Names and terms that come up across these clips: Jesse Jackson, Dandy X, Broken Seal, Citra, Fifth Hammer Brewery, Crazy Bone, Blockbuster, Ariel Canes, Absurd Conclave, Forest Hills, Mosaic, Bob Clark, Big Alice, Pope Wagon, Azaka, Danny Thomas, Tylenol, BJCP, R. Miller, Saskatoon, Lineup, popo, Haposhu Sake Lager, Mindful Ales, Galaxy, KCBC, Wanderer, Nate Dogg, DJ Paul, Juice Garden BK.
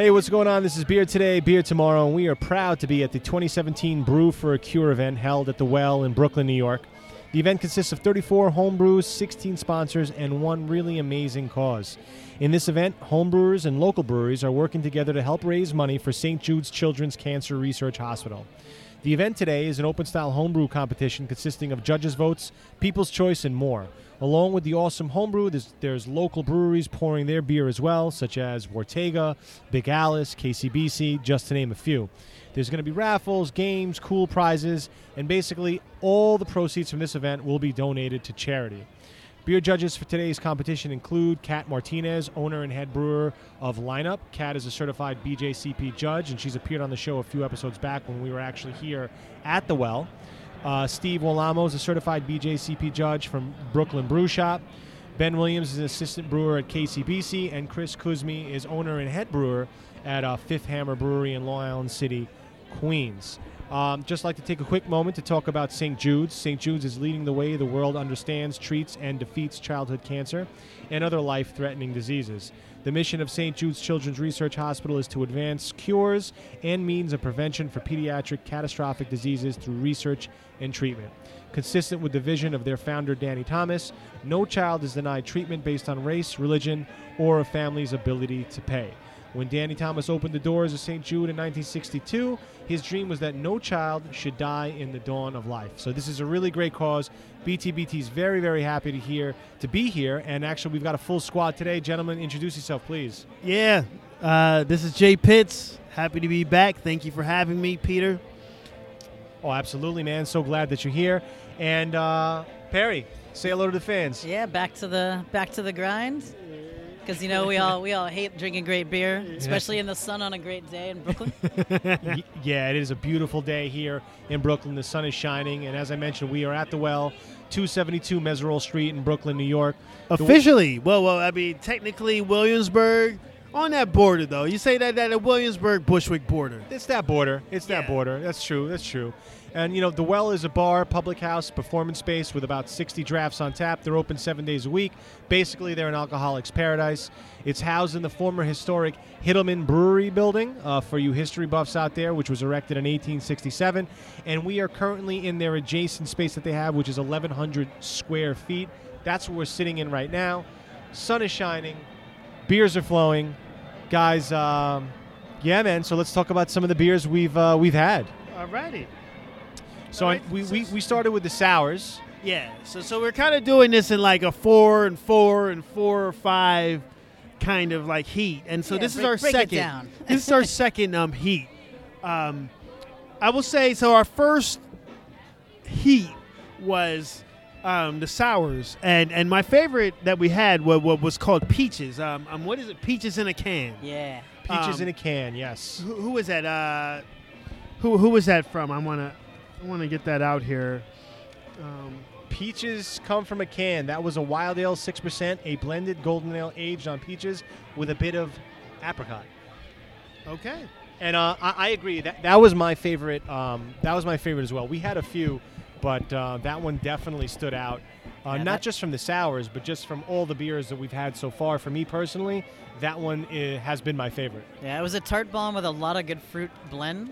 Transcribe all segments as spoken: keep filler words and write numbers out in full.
Hey, what's going on? This is Beer Today, Beer Tomorrow, and we are proud to be at the twenty seventeen Brew for a Cure event held at The Well in Brooklyn, New York. The event consists of thirty-four homebrews, sixteen sponsors, and one really amazing cause. In this event, homebrewers and local breweries are working together to help raise money for Saint Jude's Children's Cancer Research Hospital. The event today is an open-style homebrew competition consisting of judges' votes, people's choice, and more. Along with the awesome homebrew, there's, there's local breweries pouring their beer as well, such as Wartega, Big Alice, K C B C, just to name a few. There's going to be raffles, games, cool prizes, and basically all the proceeds from this event will be donated to charity. Beer judges for today's competition include Kat Martinez, owner and head brewer of Lineup. Kat is a certified B J C P judge, and she's appeared on the show a few episodes back when we were actually here at The Well. Uh, Steve Walamo is a certified B J C P judge from Brooklyn Brew Shop. Ben Williams is an assistant brewer at K C B C, and Chris Kuzmi is owner and head brewer at uh, Fifth Hammer Brewery in Long Island City, Queens. Um, just like to take a quick moment to talk about Saint Jude's. Saint Jude's is leading the way the world understands, treats, and defeats childhood cancer and other life-threatening diseases. The mission of Saint Jude's Children's Research Hospital is to advance cures and means of prevention for pediatric catastrophic diseases through research and treatment. Consistent with the vision of their founder, Danny Thomas, no child is denied treatment based on race, religion, or a family's ability to pay. When Danny Thomas opened the doors of Saint Jude in nineteen sixty-two, his dream was that no child should die in the dawn of life. So this is a really great cause. B T B T is very, very happy to hear to be here. And actually, we've got a full squad today. Gentlemen, introduce yourself, please. Yeah, uh, this is Jay Pitts. Happy to be back. Thank you for having me, Peter. Oh, absolutely, man. So glad that you're here. And uh, Perry, say hello to the fans. Yeah, back to the back to the grind. Because, you know, we all we all hate drinking great beer, especially in the sun on a great day in Brooklyn. Yeah, it is a beautiful day here in Brooklyn. The sun is shining. And as I mentioned, we are at The Well, two seventy-two Meserole Street in Brooklyn, New York. Officially. The- well, well, I mean, technically Williamsburg on that border, though. You say that that Williamsburg-Bushwick border. It's that border. It's yeah. that border. That's true. That's true. And, you know, The Well is a bar, public house, performance space with about sixty drafts on tap. They're open seven days a week. Basically, they're an alcoholic's paradise. It's housed in the former historic Hittleman Brewery building uh, for you history buffs out there, which was erected in eighteen sixty-seven. And we are currently in their adjacent space that they have, which is eleven hundred square feet. That's what we're sitting in right now. Sun is shining. Beers are flowing. Guys, um, yeah, man, so let's talk about some of the beers we've uh, we've had. All righty. So right. I, we, we, we started with the sours. Yeah. So so we're kind of doing this in like a four and four and four or five kind of like heat. And so yeah, this, break, is our second, this is our second um, heat. Um, I will say, so our first heat was um, the sours. And, and my favorite that we had was, was called Peaches. Um, um, what is it? Peaches in a Can. Yeah. Peaches um, in a Can, yes. Who, who was that? Uh, who, who was that from? I want to... I want to get that out here. Um, peaches come from a can. That was a wild ale, six percent, a blended golden ale aged on peaches with a bit of apricot. Okay. And uh, I, I agree. That that was my favorite. Um, that was my favorite as well. We had a few, but uh, that one definitely stood out. Uh, yeah, not just from the sours, but just from all the beers that we've had so far. For me personally, that one is, has been my favorite. Yeah, it was a tart bomb with a lot of good fruit blend.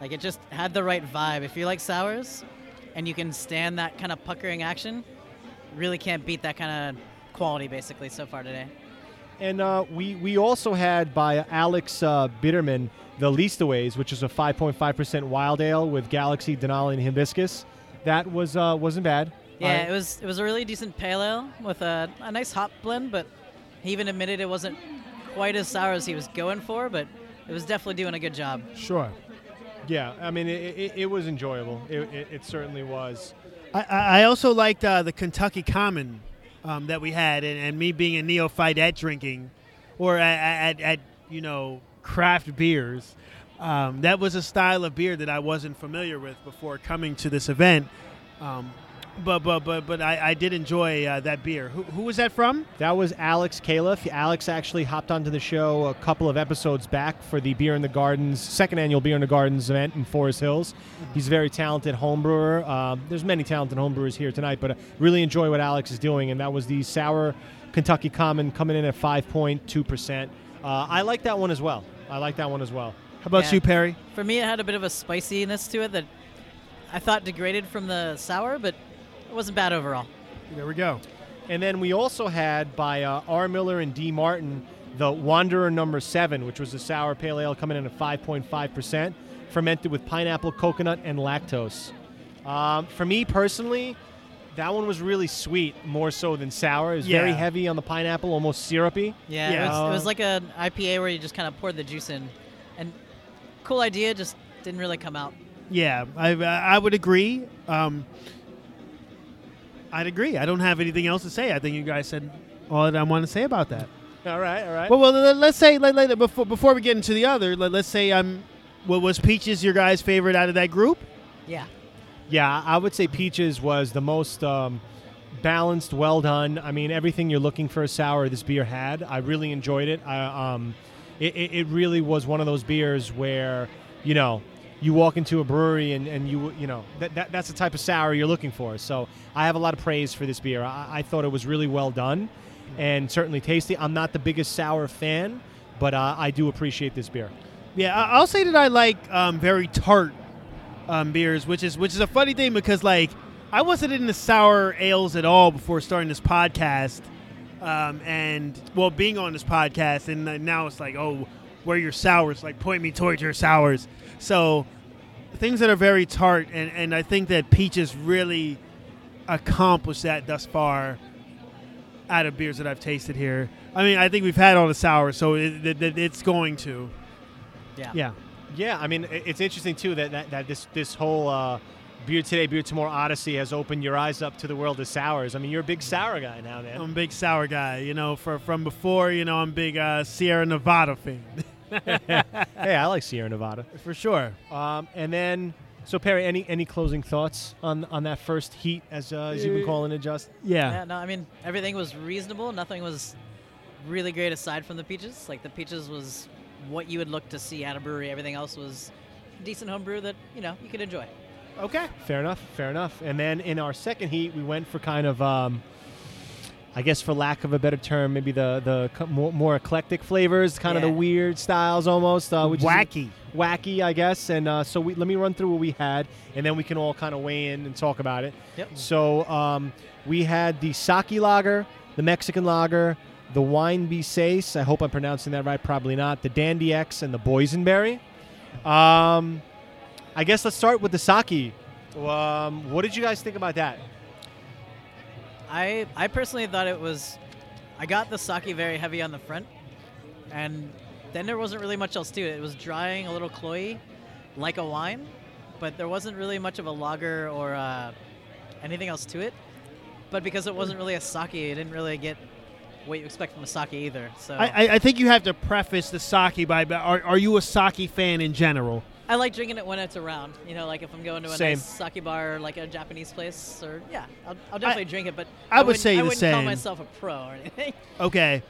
Like, it just had the right vibe. If you like sours and you can stand that kind of puckering action, really can't beat that kind of quality, basically, so far today. And uh, we, we also had, by Alex uh, Bitterman, the Leastaways, which is a five point five percent wild ale with Galaxy, Denali, and Hibiscus. That was, uh, wasn't bad. Yeah, uh, it was it was a really decent pale ale with a, a nice hop blend, but he even admitted it wasn't quite as sour as he was going for, but it was definitely doing a good job. Sure. Yeah, I mean, it, it, it was enjoyable. It, it, it certainly was. I, I also liked uh, the Kentucky Common um, that we had, and, and me being a neophyte at drinking, or at, at, at you know, craft beers. Um, that was a style of beer that I wasn't familiar with before coming to this event. Um, but but but but I, I did enjoy uh, that beer. Who, who was that from? That was Alex Califf. Alex actually hopped onto the show a couple of episodes back for the Beer in the Gardens, second annual Beer in the Gardens event in Forest Hills. Mm-hmm. He's a very talented homebrewer. Um, there's many talented homebrewers here tonight, but I really enjoy what Alex is doing, and that was the Sour Kentucky Common coming in at five point two percent. Uh, I like that one as well. I like that one as well. How about yeah. you, Perry? For me, it had a bit of a spiciness to it that I thought degraded from the sour, but it wasn't bad overall. There we go. And then we also had, by uh, R. Miller and D. Martin, the Wanderer number seven, which was a sour pale ale coming in at five point five percent, fermented with pineapple, coconut, and lactose. Um, for me personally, that one was really sweet, more so than sour. It was yeah. very heavy on the pineapple, almost syrupy. Yeah, yeah. It, was, it was like an I P A where you just kind of poured the juice in. And cool idea, just didn't really come out. Yeah, I I would agree. Um, I'd agree. I don't have anything else to say. I think you guys said all that I want to say about that. All right, all right. Well, well let's say let, let, before before we get into the other, let, let's say I'm. Well, was Peaches your guys' favorite out of that group? Yeah. Yeah, I would say Peaches was the most um, balanced, well done. I mean, everything you're looking for a sour, this beer had. I really enjoyed it. I, um, it, it, it really was one of those beers where, you know, you walk into a brewery and, and you you know, that, that that's the type of sour you're looking for. So I have a lot of praise for this beer. I, I thought it was really well done and certainly tasty. I'm not the biggest sour fan, but uh, I do appreciate this beer. Yeah, I'll say that I like um, very tart um, beers, which is which is a funny thing because, like, I wasn't into sour ales at all before starting this podcast um, and, well, being on this podcast. And now it's like, oh, where are your sours? Like, point me towards your sours. So things that are very tart, and, and I think that Peaches really accomplished that thus far out of beers that I've tasted here. I mean, I think we've had all the sours, so it, it, it's going to. Yeah. yeah, yeah. I mean, it's interesting too that that, that this this whole uh, beer today, beer tomorrow odyssey has opened your eyes up to the world of sours. I mean, you're a big sour guy now, man. I'm a big sour guy. You know, for, from before, you know, I'm a big uh, Sierra Nevada fan. Hey, I like Sierra Nevada for sure. Um, and then, so Perry, any any closing thoughts on on that first heat, as uh, as you've been calling it, Justin? Yeah. yeah. No, I mean, everything was reasonable. Nothing was really great aside from the Peaches. Like the Peaches was what you would look to see at a brewery. Everything else was decent homebrew that, you know, you could enjoy. Okay. Fair enough. Fair enough. And then in our second heat, we went for kind of, um, I guess for lack of a better term, maybe the the more, more eclectic flavors, kind yeah. of the weird styles almost. Uh, which wacky. Is wacky, I guess. And uh, so we, let me run through what we had, and then we can all kind of weigh in and talk about it. Yep. So um, we had the sake lager, the Mexican lager, the Vinbesace, I hope I'm pronouncing that right, probably not, the Dandy X, and the Boysenberry. Um, I guess let's start with the sake. Um, what did you guys think about that? I I personally thought it was, I got the sake very heavy on the front, and then there wasn't really much else to it. It was drying a little cloyy, like a wine, but there wasn't really much of a lager or uh, anything else to it. But because it wasn't really a sake, it didn't really get what you expect from a sake either. So I, I think you have to preface the sake by, are, are you a sake fan in general? I like drinking it when it's around. You know, like if I'm going to a Same. nice sake bar or like a Japanese place, or yeah, I'll, I'll definitely I, drink it. But I, I would say I the wouldn't same. call myself a pro or anything. Okay.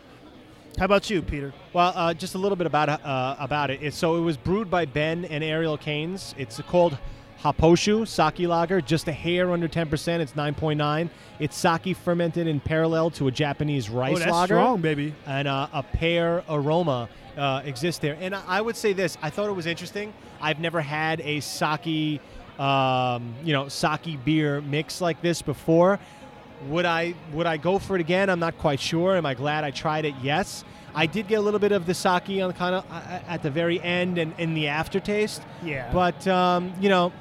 How about you, Peter? Well, uh, just a little bit about uh, about it. It's, so it was brewed by Ben and Ariel Canes. It's called Haposhu sake lager, just a hair under ten percent. It's nine point nine. It's sake fermented in parallel to a Japanese rice oh, that's lager. That's strong, baby. And uh, a pear aroma uh, exists there. And I would say this. I thought it was interesting. I've never had a sake, um, you know, sake beer mix like this before. Would I, would I go for it again? I'm not quite sure. Am I glad I tried it? Yes. I did get a little bit of the sake on kind of uh, at the very end and in the aftertaste. Yeah. But, um, you know,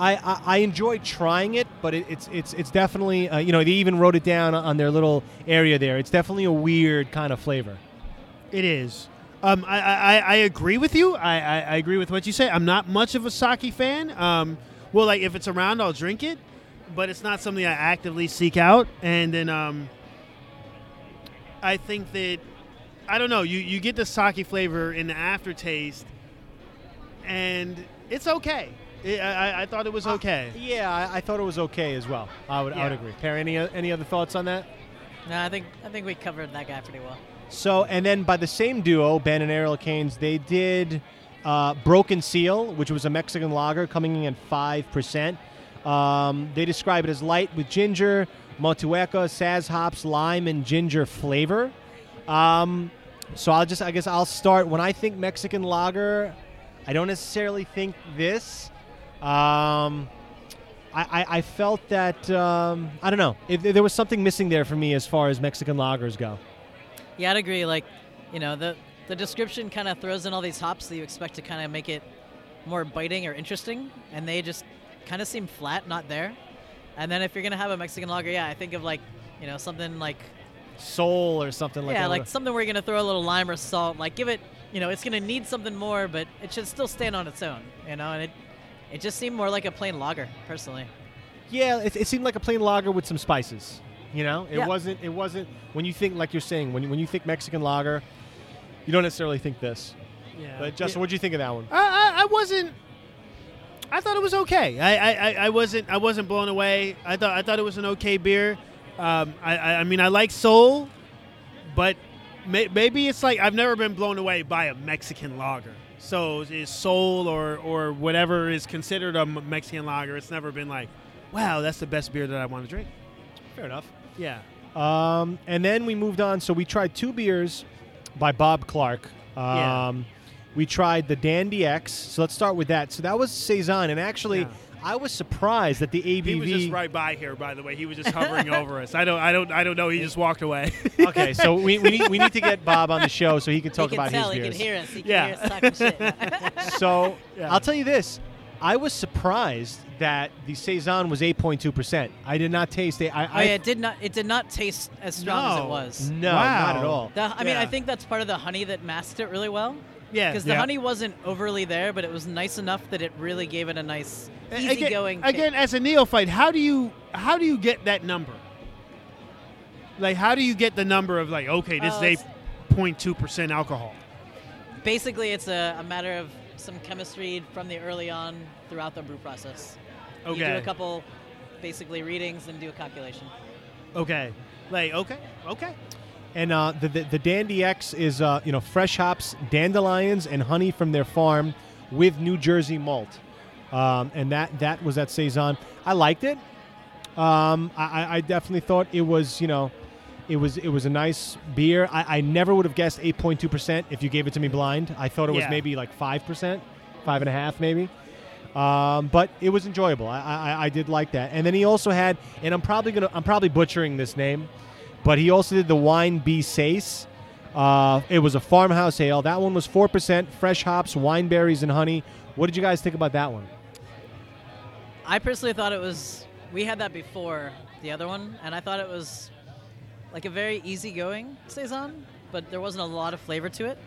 I, I, I enjoy trying it, but it, it's it's it's definitely, uh, you know, they even wrote it down on their little area there. It's definitely a weird kind of flavor. It is. Um, I, I, I agree with you. I, I, I agree with what you say. I'm not much of a sake fan. Um, well, like, if it's around, I'll drink it, but it's not something I actively seek out. And then um, I think that, I don't know, you, you get the sake flavor in the aftertaste, and it's okay. It, I, I thought it was okay. Uh, yeah, I, I thought it was okay as well. I would, yeah. I would agree. Perry, any any other thoughts on that? No, I think I think we covered that guy pretty well. So, and then by the same duo, Ben and Ariel Canes, they did uh, Broken Seal, which was a Mexican lager coming in at five percent. Um, they describe it as light with ginger, motueka, saz hops, lime, and ginger flavor. Um, So I'll just, I guess I'll start. When I think Mexican lager, I don't necessarily think this. Um, I, I, I felt that, um, I don't know, if, if there was something missing there for me as far as Mexican lagers go. Yeah, I'd agree. Like, you know, the, the description kind of throws in all these hops that you expect to kind of make it more biting or interesting, and they just kind of seem flat, not there. And then if you're going to have a Mexican lager, yeah, I think of like, you know, something like Soul or something like yeah, that. Yeah, like something where you're going to throw a little lime or salt. Like give it, you know, it's going to need something more, but it should still stand on its own, you know, and it it just seemed more like a plain lager, personally. Yeah, it, it seemed like a plain lager with some spices, you know? It yeah. wasn't, it wasn't, when you think, like you're saying, when, when you think Mexican lager, you don't necessarily think this. Yeah. But Justin, yeah. what did you think of that one? I, I, I wasn't, I thought it was okay. I, I, I wasn't, I wasn't blown away. I thought, I thought it was an okay beer. Um, I, I mean, I like Soul, but may, maybe it's like I've never been blown away by a Mexican lager. So is Soul or, or whatever is considered a Mexican lager, it's never been like, wow, that's the best beer that I want to drink. Fair enough. Yeah. Um, and then we moved on. So we tried two beers by Bob Clark. Um, yeah. We tried the Dandy X. So let's start with that. So that was Saison, and actually... Yeah. I was surprised that the A B V. He was just right by here, by the way. He was just hovering over us. I don't, I don't, I don't know. He just walked away. Okay, so we we need, we need to get Bob on the show so he can talk he can about tell, his beers. He can hear us. He can yeah. hear us talking shit. Yeah. So yeah. I'll tell you this: I was surprised that the saison was eight point two percent. I did not taste it. I, I oh, yeah, it did not. It did not taste as strong no. as it was. No, wow. not at all. The, I mean, yeah. I think that's part of the honey that masked it really well. Yeah, because the yeah. honey wasn't overly there, but it was nice enough that it really gave it a nice, easygoing. Again, again, as a neophyte, how do you how do you get that number? Like, how do you get the number of like, okay, this oh, is eight point two percent alcohol? Basically, it's a, a matter of some chemistry from the early on throughout the brew process. Okay, you do a couple, basically readings and do a calculation. Okay, like okay, okay. And uh, the, the the Dandy X is uh, you know fresh hops, dandelions, and honey from their farm with New Jersey malt, um, and that that was at Saison. I liked it. Um, I, I definitely thought it was you know, it was it was a nice beer. I, I never would have guessed eight point two percent if you gave it to me blind. I thought it was yeah. maybe like five percent, five and a half maybe. Um, but it was enjoyable. I, I I did like that. And then he also had, and I'm probably gonna I'm probably butchering this name. But he also did the Wine Binbesace. Uh, it was a farmhouse ale. That one was four percent, fresh hops, wine berries, and honey. What did you guys think about that one? I personally thought it was, we had that before the other one, and I thought it was like a very easygoing Saison, but there wasn't a lot of flavor to it,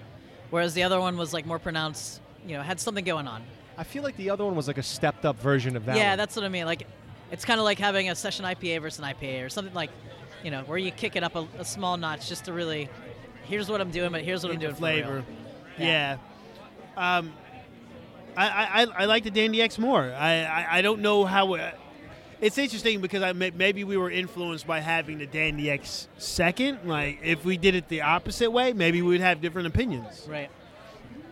whereas the other one was like more pronounced, you know, had something going on. I feel like the other one was like a stepped-up version of that Yeah, one. That's what I mean. Like, it's kind of like having a session I P A versus an I P A or something like You know, where you kick it up a, a small notch just to really, here's what I'm doing, but here's what I'm doing for flavor. Yeah. yeah. Um, I, I I like the Dandy X more. I, I, I don't know how, it, it's interesting because I may, maybe we were influenced by having the Dandy X second. Like, if we did it the opposite way, maybe we'd have different opinions. Right.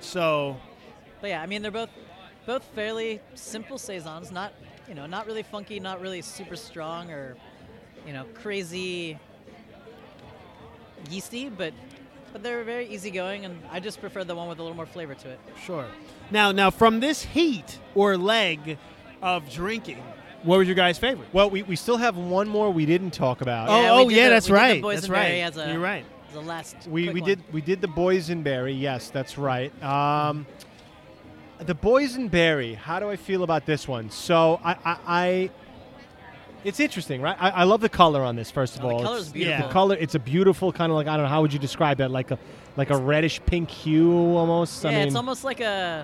So. But yeah, I mean, they're both both fairly simple saisons, not, you know, not really funky, not really super strong or... you know, crazy yeasty, but but they're very easygoing, and I just prefer the one with a little more flavor to it. Sure. Now, now from this heat or leg of drinking, what was your guys' favorite? Well, we, we still have one more we didn't talk about. Yeah, oh, oh yeah, the, that's, right. that's right. That's right. You're right. As a last we we one. did we did the Boysenberry. Yes, that's right. Um, the Boysenberry. How do I feel about this one? So I. I, I It's interesting, right? I, I love the color on this. First of oh, all, the color is beautiful. Yeah. The color, it's a beautiful kind of like I don't know how would you describe that, like a like a reddish pink hue almost. Yeah, I mean, it's almost like a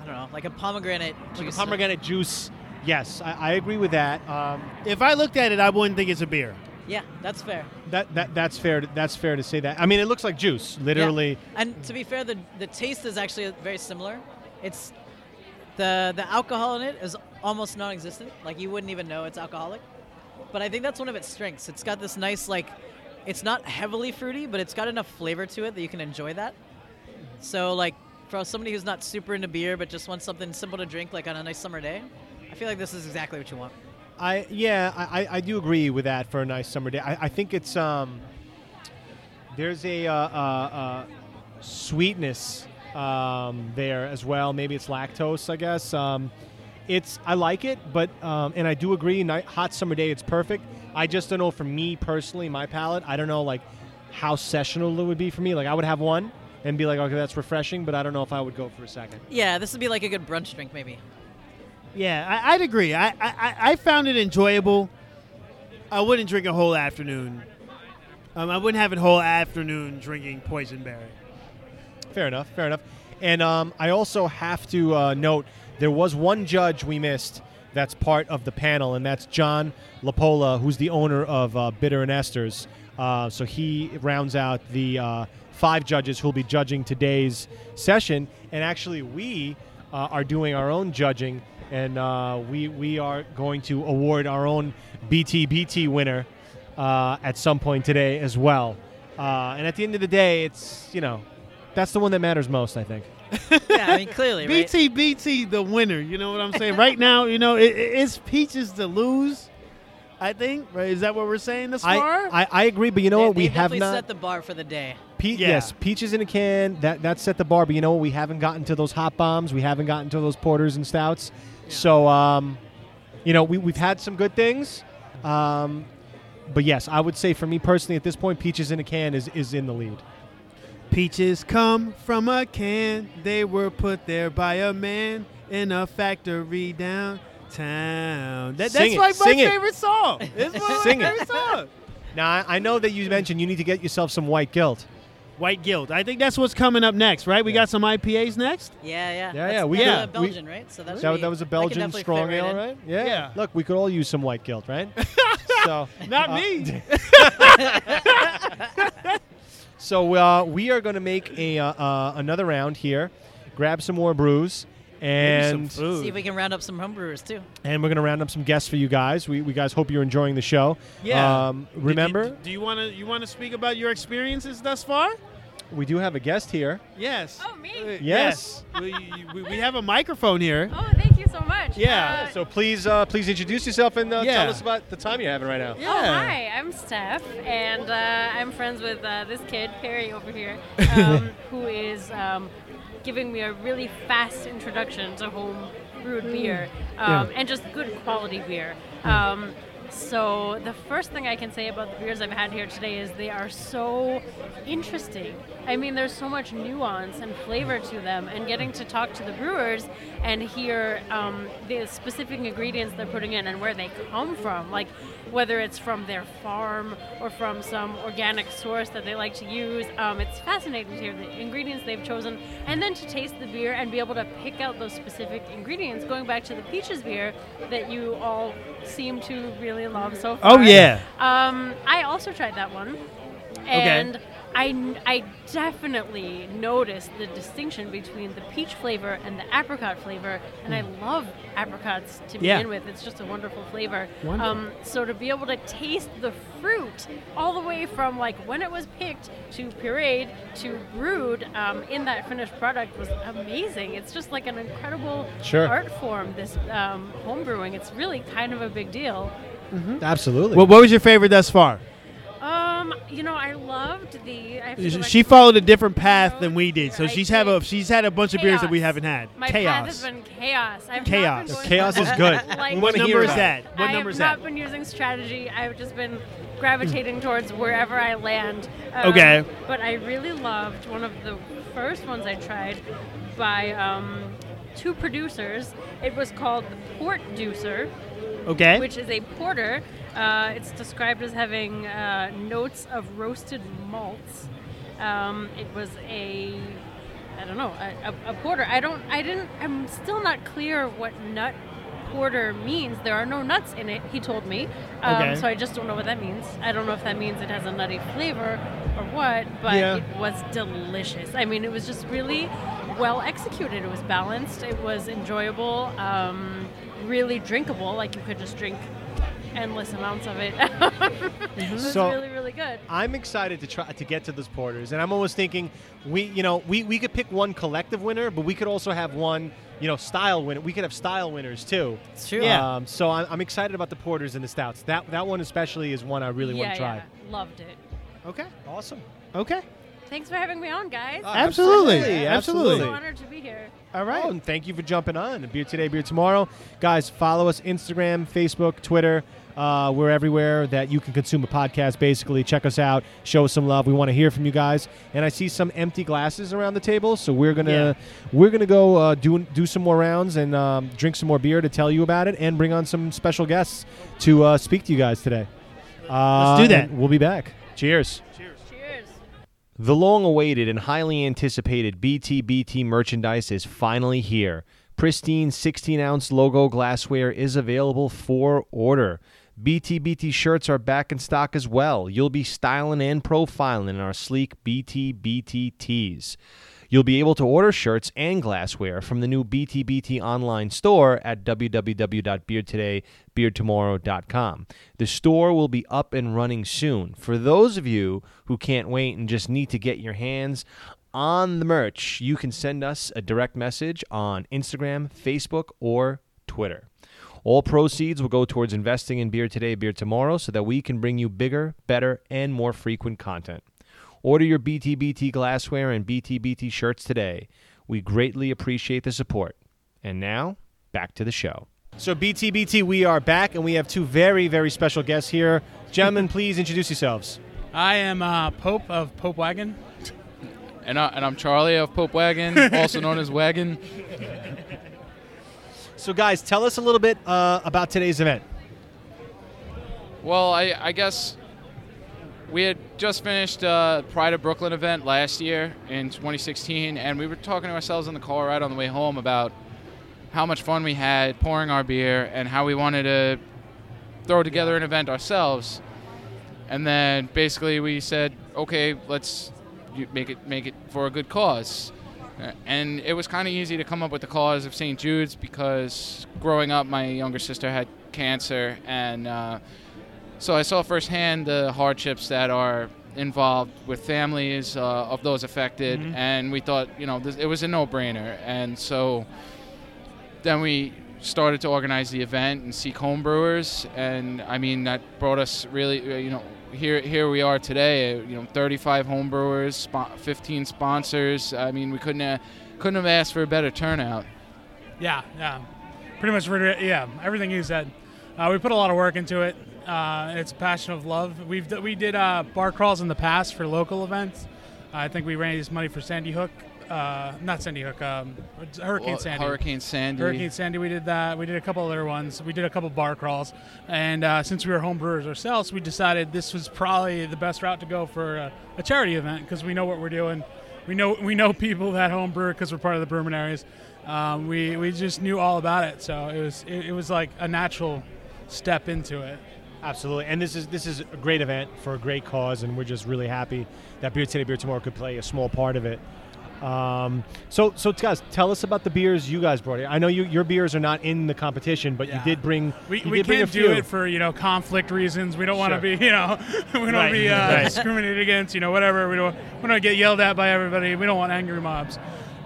I don't know, like a pomegranate like juice. A pomegranate juice. Yes, I, I agree with that. Um, if I looked at it, I wouldn't think it's a beer. Yeah, that's fair. That that that's fair. To, that's fair to say that. I mean, it looks like juice, literally. Yeah. And to be fair, the the taste is actually very similar. It's the the alcohol in it is. Almost non-existent, like you wouldn't even know it's alcoholic. But I think that's one of its strengths. It's got this nice, like, it's not heavily fruity, but it's got enough flavor to it that you can enjoy that. So, like, for somebody who's not super into beer but just wants something simple to drink, like on a nice summer day, I feel like this is exactly what you want. I yeah, I, I do agree with that for a nice summer day. I, I think it's um There's a uh, uh, uh, sweetness um, there as well. Maybe it's lactose, I guess. Um, it's I like it, but um, and I do agree. Night, hot summer day, it's perfect. I just don't know for me personally, my palate. I don't know like how sessional it would be for me. Like I would have one and be like, okay, that's refreshing, but I don't know if I would go for a second. Yeah, this would be like a good brunch drink, maybe. Yeah, I, I'd agree. I, I I found it enjoyable. I wouldn't drink a whole afternoon. Um, I wouldn't have a whole afternoon drinking Boysenberry. Fair enough, fair enough. And um, I also have to uh, note there was one judge we missed that's part of the panel, and that's John Lapola, who's the owner of uh, Bitter and Esther's. Uh, so he rounds out the uh, five judges who will be judging today's session. And actually, we uh, are doing our own judging, and uh, we, we are going to award our own B T B T winner Uh, at some point today as well. Uh, and at the end of the day, it's, you know, that's the one that matters most, I think. Yeah, I mean, clearly, right? B T B T, the winner. You know what I'm saying? Right now, you know, it, it's peaches to lose, I think. Right? Is that what we're saying this I, far? I, I agree, but you know they, what? We have not. Set the bar for the day. Pe- yeah. Yes, peaches in a can. That, that set the bar. But you know what? We haven't gotten to those hot bombs. We haven't gotten to those porters and stouts. Yeah. So, um, you know, we, we've had some good things. Um But, yes, I would say for me personally at this point, peaches in a can is, is in the lead. Peaches come from a can. They were put there by a man in a factory downtown. That, that's it. like Sing my it. favorite song. It's my Sing favorite it. song. Now, I, I know that you mentioned you need to get yourself some White Guilt. White Guilt. I think that's what's coming up next, right? We yeah. got some I P As next? Yeah, yeah. Yeah, that's, yeah. We got a Belgian, we, right? So that, was that, be, that was a Belgian strong ale, right? right? Yeah. yeah. Look, we could all use some White Guilt, right? So, Not uh, me. so uh, we are going to make a uh, uh, another round here, grab some more brews, and some see if we can round up some homebrewers too. And we're going to round up some guests for you guys. We, we guys hope you're enjoying the show. Yeah. Um, remember, Did you, do you want to you want to speak about your experiences thus far? We do have a guest here. Yes. Oh, me? Uh, yes. we, we, we have a microphone here. Oh, thank you so much. Yeah. Uh, so please uh, please introduce yourself and uh, yeah. tell us about the time you're having right now. Yeah. Oh, hi. I'm Steph, and uh, I'm friends with uh, this kid, Perry, over here, um, who is um, giving me a really fast introduction to home-brewed mm. beer um, yeah. and just good quality beer. Um, so the first thing I can say about the beers I've had here today is they are so interesting. I mean, there's so much nuance and flavor to them, and getting to talk to the brewers and hear um, the specific ingredients they're putting in and where they come from, like whether it's from their farm or from some organic source that they like to use. Um, it's fascinating to hear the ingredients they've chosen, and then to taste the beer and be able to pick out those specific ingredients, going back to the peaches beer that you all seem to really love so far. Oh, yeah. Um, I also tried that one. And okay. I, I definitely noticed the distinction between the peach flavor and the apricot flavor, and I love apricots to begin yeah. with. It's just a wonderful flavor. Wonderful. Um, so to be able to taste the fruit all the way from like when it was picked to pureed to brewed um, in that finished product was amazing. It's just like an incredible sure. art form, this um, home brewing. It's really kind of a big deal. Mm-hmm. Absolutely. Well, what was your favorite thus far? Um, you know, I loved the. I she she followed a different path road. than we did, so I she's have a she's had a bunch chaos. of beers that we haven't had. My chaos. path has been chaos. I've chaos. Been chaos is good. Like what number is that? What I number is that? I've not been using strategy. I've just been gravitating towards wherever I land. Um, okay. But I really loved one of the first ones I tried by um, two producers. It was called the Portducer. Okay. Which is a porter. Uh, it's described as having uh, notes of roasted malts. Um, it was a, I don't know, a, a, a porter. I don't, I didn't, I'm still not clear what nut porter means. There are no nuts in it, he told me. Um, okay. So I just don't know what that means. I don't know if that means it has a nutty flavor or what, but yeah. it was delicious. I mean, it was just really well executed. It was balanced. It was enjoyable, um, really drinkable. Like you could just drink endless amounts of it. It's so really, really good. I'm excited to try to get to those porters, and I'm always thinking we, you know, we, we could pick one collective winner, but we could also have one, you know, style winner. We could have style winners too. It's true. Yeah. Um, so I'm, I'm excited about the porters and the stouts. That that one especially is one I really yeah, want to try. Yeah, loved it. Okay. Awesome. Okay. Thanks for having me on, guys. Uh, absolutely. Absolutely. absolutely. Absolutely. I'm honored to be here. All right. Oh, and thank you for jumping on. Beer Today, Beer Tomorrow. Guys, follow us Instagram, Facebook, Twitter. Uh, we're everywhere that you can consume a podcast, basically. Check us out. Show us some love. We want to hear from you guys. And I see some empty glasses around the table, so we're going to yeah. we're gonna go uh, do, do some more rounds and um, drink some more beer to tell you about it and bring on some special guests to uh, speak to you guys today. Uh, Let's do that. We'll be back. Cheers. Cheers. The long-awaited and highly anticipated B T B T merchandise is finally here. Pristine sixteen-ounce logo glassware is available for order. B T B T shirts are back in stock as well. You'll be styling and profiling in our sleek B T B T tees. You'll be able to order shirts and glassware from the new B T B T online store at w w w dot beer today beer tomorrow dot com. The store will be up and running soon. For those of you who can't wait and just need to get your hands on the merch, you can send us a direct message on Instagram, Facebook, or Twitter. All proceeds will go towards investing in Beer Today, Beer Tomorrow so that we can bring you bigger, better, and more frequent content. Order your B T B T glassware and B T B T shirts today. We greatly appreciate the support. And now, back to the show. So B T B T, we are back, and we have two very, very special guests here. Gentlemen, please introduce yourselves. I am uh, Pope of Pope Wagon. And, I, and I'm Charlie of Pope Wagon, also known as Wagon. So, guys, tell us a little bit uh, about today's event. Well, I, I guess... we had just finished uh, Pride of Brooklyn event last year in twenty sixteen, and we were talking to ourselves in the car ride on the way home about how much fun we had pouring our beer and how we wanted to throw together an event ourselves. And then basically we said, okay, let's make it make it for a good cause. And it was kind of easy to come up with the cause of Saint Jude's because growing up, my younger sister had cancer, and... Uh, So I saw firsthand the hardships that are involved with families uh, of those affected, mm-hmm. and we thought, you know, this, it was a no-brainer. And so then we started to organize the event and seek home brewers, and I mean that brought us really, you know, here here we are today. You know, thirty-five home brewers, fifteen sponsors. I mean, we couldn't uh, couldn't have asked for a better turnout. Yeah, yeah, pretty much. Yeah, everything you said. Uh, we put a lot of work into it. Uh, it's a passion of love. We've d- we did uh, bar crawls in the past for local events. Uh, I think we raised money for Sandy Hook, uh, not Sandy Hook, um, Hurricane well, Sandy. Hurricane Sandy. Hurricane Sandy. We did that. We did a couple other ones. We did a couple bar crawls, and uh, since we were home brewers ourselves, we decided this was probably the best route to go for a, a charity event because we know what we're doing. We know we know people that home brewer because we're part of the Brewermanaries. Um, we we just knew all about it, so it was it, it was like a natural step into it. Absolutely, and this is this is a great event for a great cause, and we're just really happy that Beer Today, Beer Tomorrow could play a small part of it. Um, so, so guys, tell us about the beers you guys brought here. I know you, your beers are not in the competition, but yeah. you did bring. We, we did can't bring a few. do it for you know conflict reasons. We don't want to sure. be you know we don't right. be uh, right. discriminated against. You know whatever we don't we don't get yelled at by everybody. We don't want angry mobs.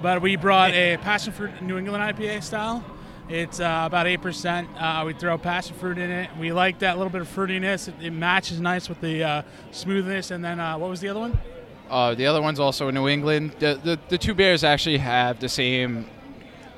But we brought a passion fruit New England I P A style. It's uh, about eight percent. Uh, we throw passion fruit in it. We like that little bit of fruitiness. It, it matches nice with the uh, smoothness. And then uh, what was the other one? Uh, the other one's also in New England. The, the the two beers actually have the same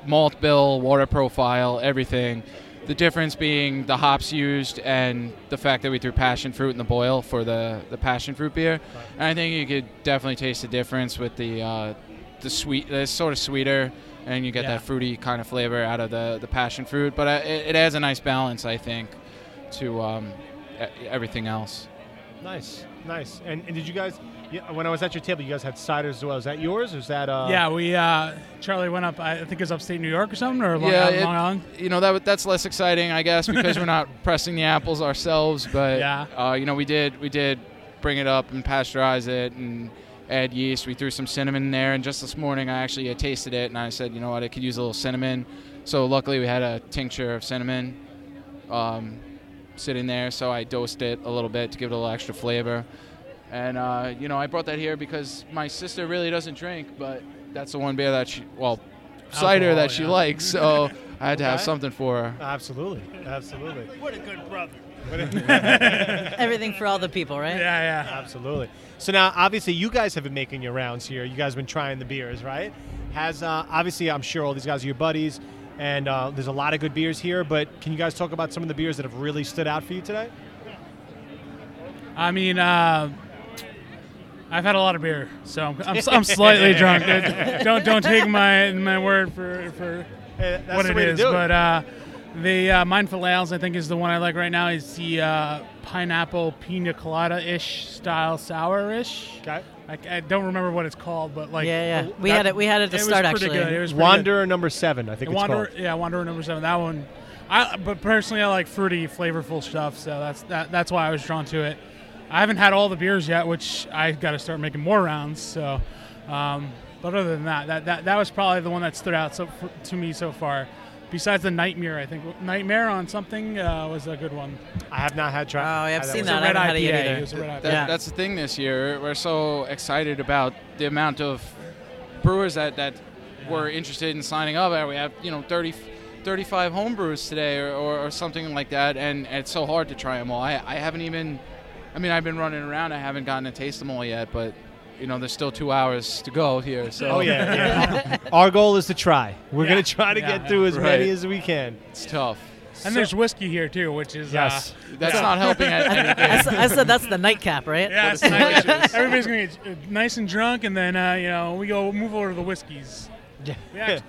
malt bill, water profile, everything. The difference being the hops used and the fact that we threw passion fruit in the boil for the, the passion fruit beer. Right. And I think you could definitely taste the difference with the uh, the sweet, the sort of sweeter. And you get yeah. that fruity kind of flavor out of the, the passion fruit. But uh, it, it adds a nice balance, I think, to um, e- everything else. Nice, nice. And, and did you guys, yeah, when I was at your table, you guys had ciders as well. Is that yours or is that? Uh... Yeah, we, uh, Charlie went up, I think it was upstate New York or something, or Long yeah, Island? It, Long Island? You know, that that's less exciting, I guess, because we're not pressing the apples ourselves. But, yeah. uh, you know, we did we did bring it up and pasteurize it and add yeast. We threw some cinnamon in there, and just this morning I actually uh, tasted it, and I said, you know what, I could use a little cinnamon. So luckily we had a tincture of cinnamon um, sitting there, so I dosed it a little bit to give it a little extra flavor. And, uh, you know, I brought that here because my sister really doesn't drink, but that's the one beer that she, well, cider alcohol, that she yeah. likes, so I had okay. to have something for her. Absolutely, absolutely. What a good brother. Everything for all the people, right? Yeah, yeah, absolutely. So now, obviously, you guys have been making your rounds here. You guys have been trying the beers, right? Has uh, obviously, I'm sure all these guys are your buddies, and uh, there's a lot of good beers here. But can you guys talk about some of the beers that have really stood out for you today? I mean, uh, I've had a lot of beer, so I'm I'm, I'm slightly drunk. Don't don't take my my word for for hey, that's what the way it is, to do it. But. Uh, The uh, Mindful Ales, I think, is the one I like right now. It's the uh, pineapple pina colada-ish style, sour-ish. Okay. Like, I don't remember what it's called, but like yeah, yeah. We that, had it. We had it to it start was actually. Good. It was Wanderer good. Number seven, I think it's Wanderer, called. Yeah, Wanderer number seven. That one. I but personally, I like fruity, flavorful stuff, so that's that. That's why I was drawn to it. I haven't had all the beers yet, which I got to start making more rounds. So, um, but other than that, that, that, that was probably the one that stood out so for, to me so far. Besides the Nightmare, I think Nightmare on something uh, was a good one. I have not had tried. Oh, yeah, I've seen that. that. I haven't had it either. It was a red I P A. That, yeah. That's the thing this year. We're so excited about the amount of brewers that, that yeah. were interested in signing up. We have, you know, thirty, thirty-five home brewers today or, or, or something like that, and it's so hard to try them all. I, I haven't even, I mean, I've been running around. I haven't gotten to taste them all yet, but... You know, there's still two hours to go here. So. Oh, yeah. yeah. Our goal is to try. We're yeah. going to try to yeah, get through yeah. as right. many as we can. It's tough. And so, there's whiskey here, too, which is... Yes. Uh, that's yeah. not helping. I, I, I said that's the nightcap, right? Yeah, so night, everybody's going to get nice and drunk, and then, uh, you know, we go move over to the whiskeys. Yeah. yeah.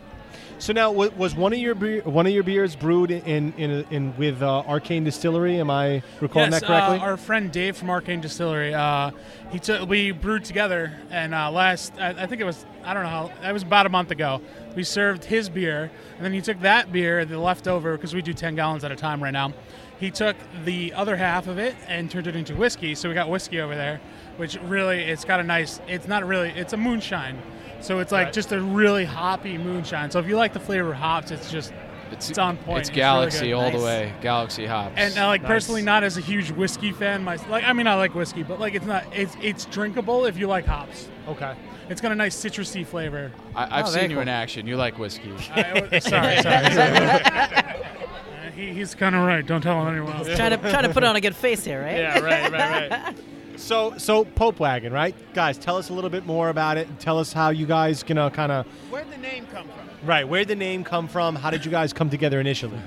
So now, was one of your beer, one of your beers brewed in in, in, in with uh, Arcane Distillery? Am I recalling yes, that correctly? Yes, uh, our friend Dave from Arcane Distillery. Uh, he took we brewed together, and uh, last I, I think it was I don't know how that was about a month ago. We served his beer, and then he took that beer, the leftover, because we do ten gallons at a time right now. He took the other half of it and turned it into whiskey. So we got whiskey over there, which really it's got a nice. It's not really. It's a moonshine. So it's like right. just a really hoppy moonshine. So if you like the flavor of hops, it's just it's, it's on point. It's, it's Galaxy really all nice. The way, Galaxy hops. And uh, like nice. Personally, not as a huge whiskey fan. My like, I mean, I like whiskey, but like it's not. It's it's drinkable if you like hops. Okay. It's got a nice citrusy flavor. I, I've oh, seen you cool. in action. You like whiskey. I, sorry, sorry. sorry. he, he's kind of right. Don't tell him anyone else. Trying to trying to put on a good face here, right? Yeah, right, right, right. So, so Pope Wagon, right? Guys, tell us a little bit more about it. And tell us how you guys you know, kind of... Where'd the name come from? Right. Where'd the name come from? How did you guys come together initially?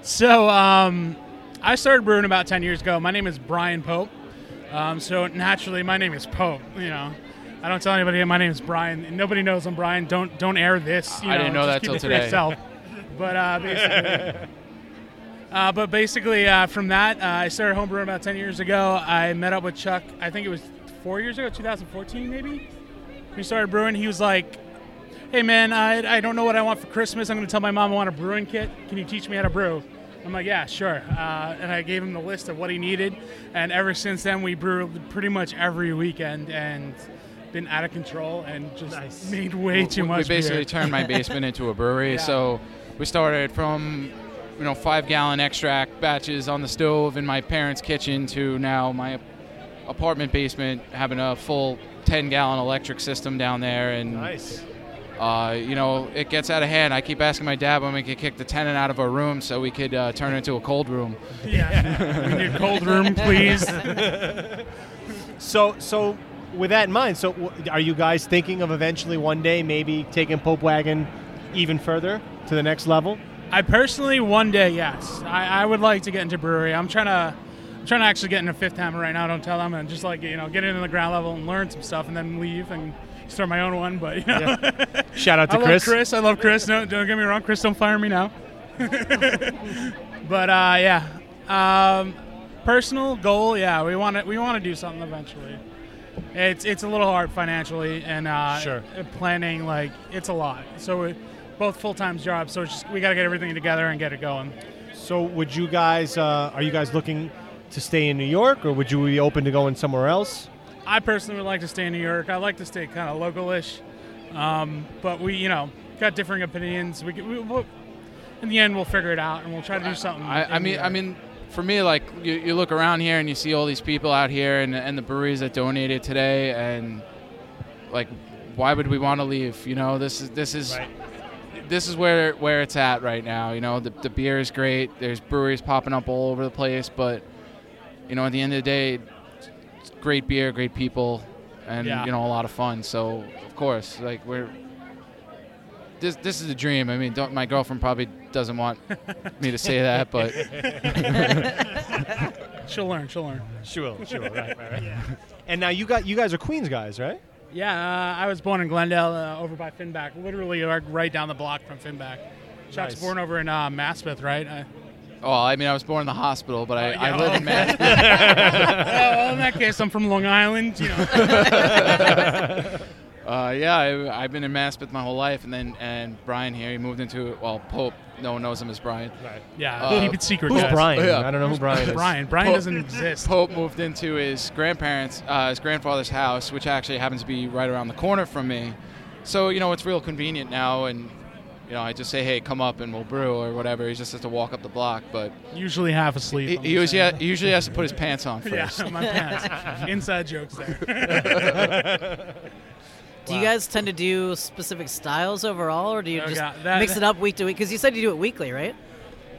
So, um, I started brewing about ten years ago. My name is Brian Pope. Um, so, naturally, my name is Pope, you know. I don't tell anybody my name is Brian. Nobody knows I'm Brian. Don't don't air this. You I know, didn't know that till today. Yourself. But, uh, basically... Uh, but basically, uh, from that, uh, I started homebrewing about ten years ago. I met up with Chuck, I think it was four years ago, two thousand fourteen maybe? We started brewing. He was like, hey, man, I, I don't know what I want for Christmas. I'm going to tell my mom I want a brewing kit. Can you teach me how to brew? I'm like, yeah, sure. Uh, and I gave him the list of what he needed. And ever since then, we brew pretty much every weekend and been out of control and just nice. Made way well, too we, much We basically beer. Turned my basement into a brewery. Yeah. So we started from... you know, five-gallon extract batches on the stove in my parents' kitchen to now my apartment basement having a full ten-gallon electric system down there. And, nice. Uh, you know, it gets out of hand. I keep asking my dad when we could kick the tenant out of our room so we could uh, turn it into a cold room. Yeah. We need a cold room, please. so, so with that in mind, so w- are you guys thinking of eventually one day maybe taking Pope Wagon even further to the next level? I personally, one day, yes. I, I would like to get into brewery. I'm trying to I'm trying to actually get into Fifth Hammer right now. Don't tell them. And just, like, you know, get into the ground level and learn some stuff and then leave and start my own one. But, you know. Yeah. Shout out to I Chris. I love Chris. I love Chris. No, don't get me wrong. Chris, don't fire me now. But, uh, yeah. Um, personal goal, yeah. We want to we want to do something eventually. It's, it's a little hard financially and uh, sure. planning, like, it's a lot. So, we, both full-time jobs, so it's just, we got to get everything together and get it going. So would you guys, uh, are you guys looking to stay in New York, or would you be open to going somewhere else? I personally would like to stay in New York. I like to stay kind of local-ish. Um, but we, you know, got differing opinions. We, we we'll, in the end, we'll figure it out, and we'll try to do something. I, I, I mean, I mean, for me, like, you, you look around here, and you see all these people out here, and, and the breweries that donated today, and, like, why would we want to leave? You know, this is this is... Right. This is where where it's at right now. You know, the the beer is great. There's breweries popping up all over the place, but you know, at the end of the day, it's great beer, great people, and yeah. you know, a lot of fun. So of course, like we're this this is a dream. I mean, don't, my girlfriend probably doesn't want me to say that, but she'll learn. She'll learn. She will. She will. Right. Right. right. Yeah. And now you got you guys are Queens guys, right? Yeah, uh, I was born in Glendale, uh, over by Finback, literally like right down the block from Finback. Chuck's nice. born over in uh, Maspeth, right? I, Oh, I mean, I was born in the hospital, but I, uh, yeah. I live in Mass. Well, in that case, I'm from Long Island, you know. uh, yeah, I, I've been in Maspeth my whole life, and then and Brian here, he moved into, well, Pope, no one knows him as Brian. Right. Yeah, uh, keep it secret, who's guys. Brian? Oh, yeah. I don't know who's who Brian is. Brian, Brian Pope, doesn't exist. Pope moved into his grandparents, uh, his grandfather's house, which actually happens to be right around the corner from me. So, you know, it's real convenient now, and... You know, I just say, hey, come up and we'll brew or whatever. He just has to walk up the block, but... Usually half asleep. He, he, usually, ha- he usually has to put his pants on first. Yeah, my pants. Inside jokes there. Do wow. you guys tend to do specific styles overall, or do you oh, just God, that, mix it up week to week? Because you said you do it weekly, right?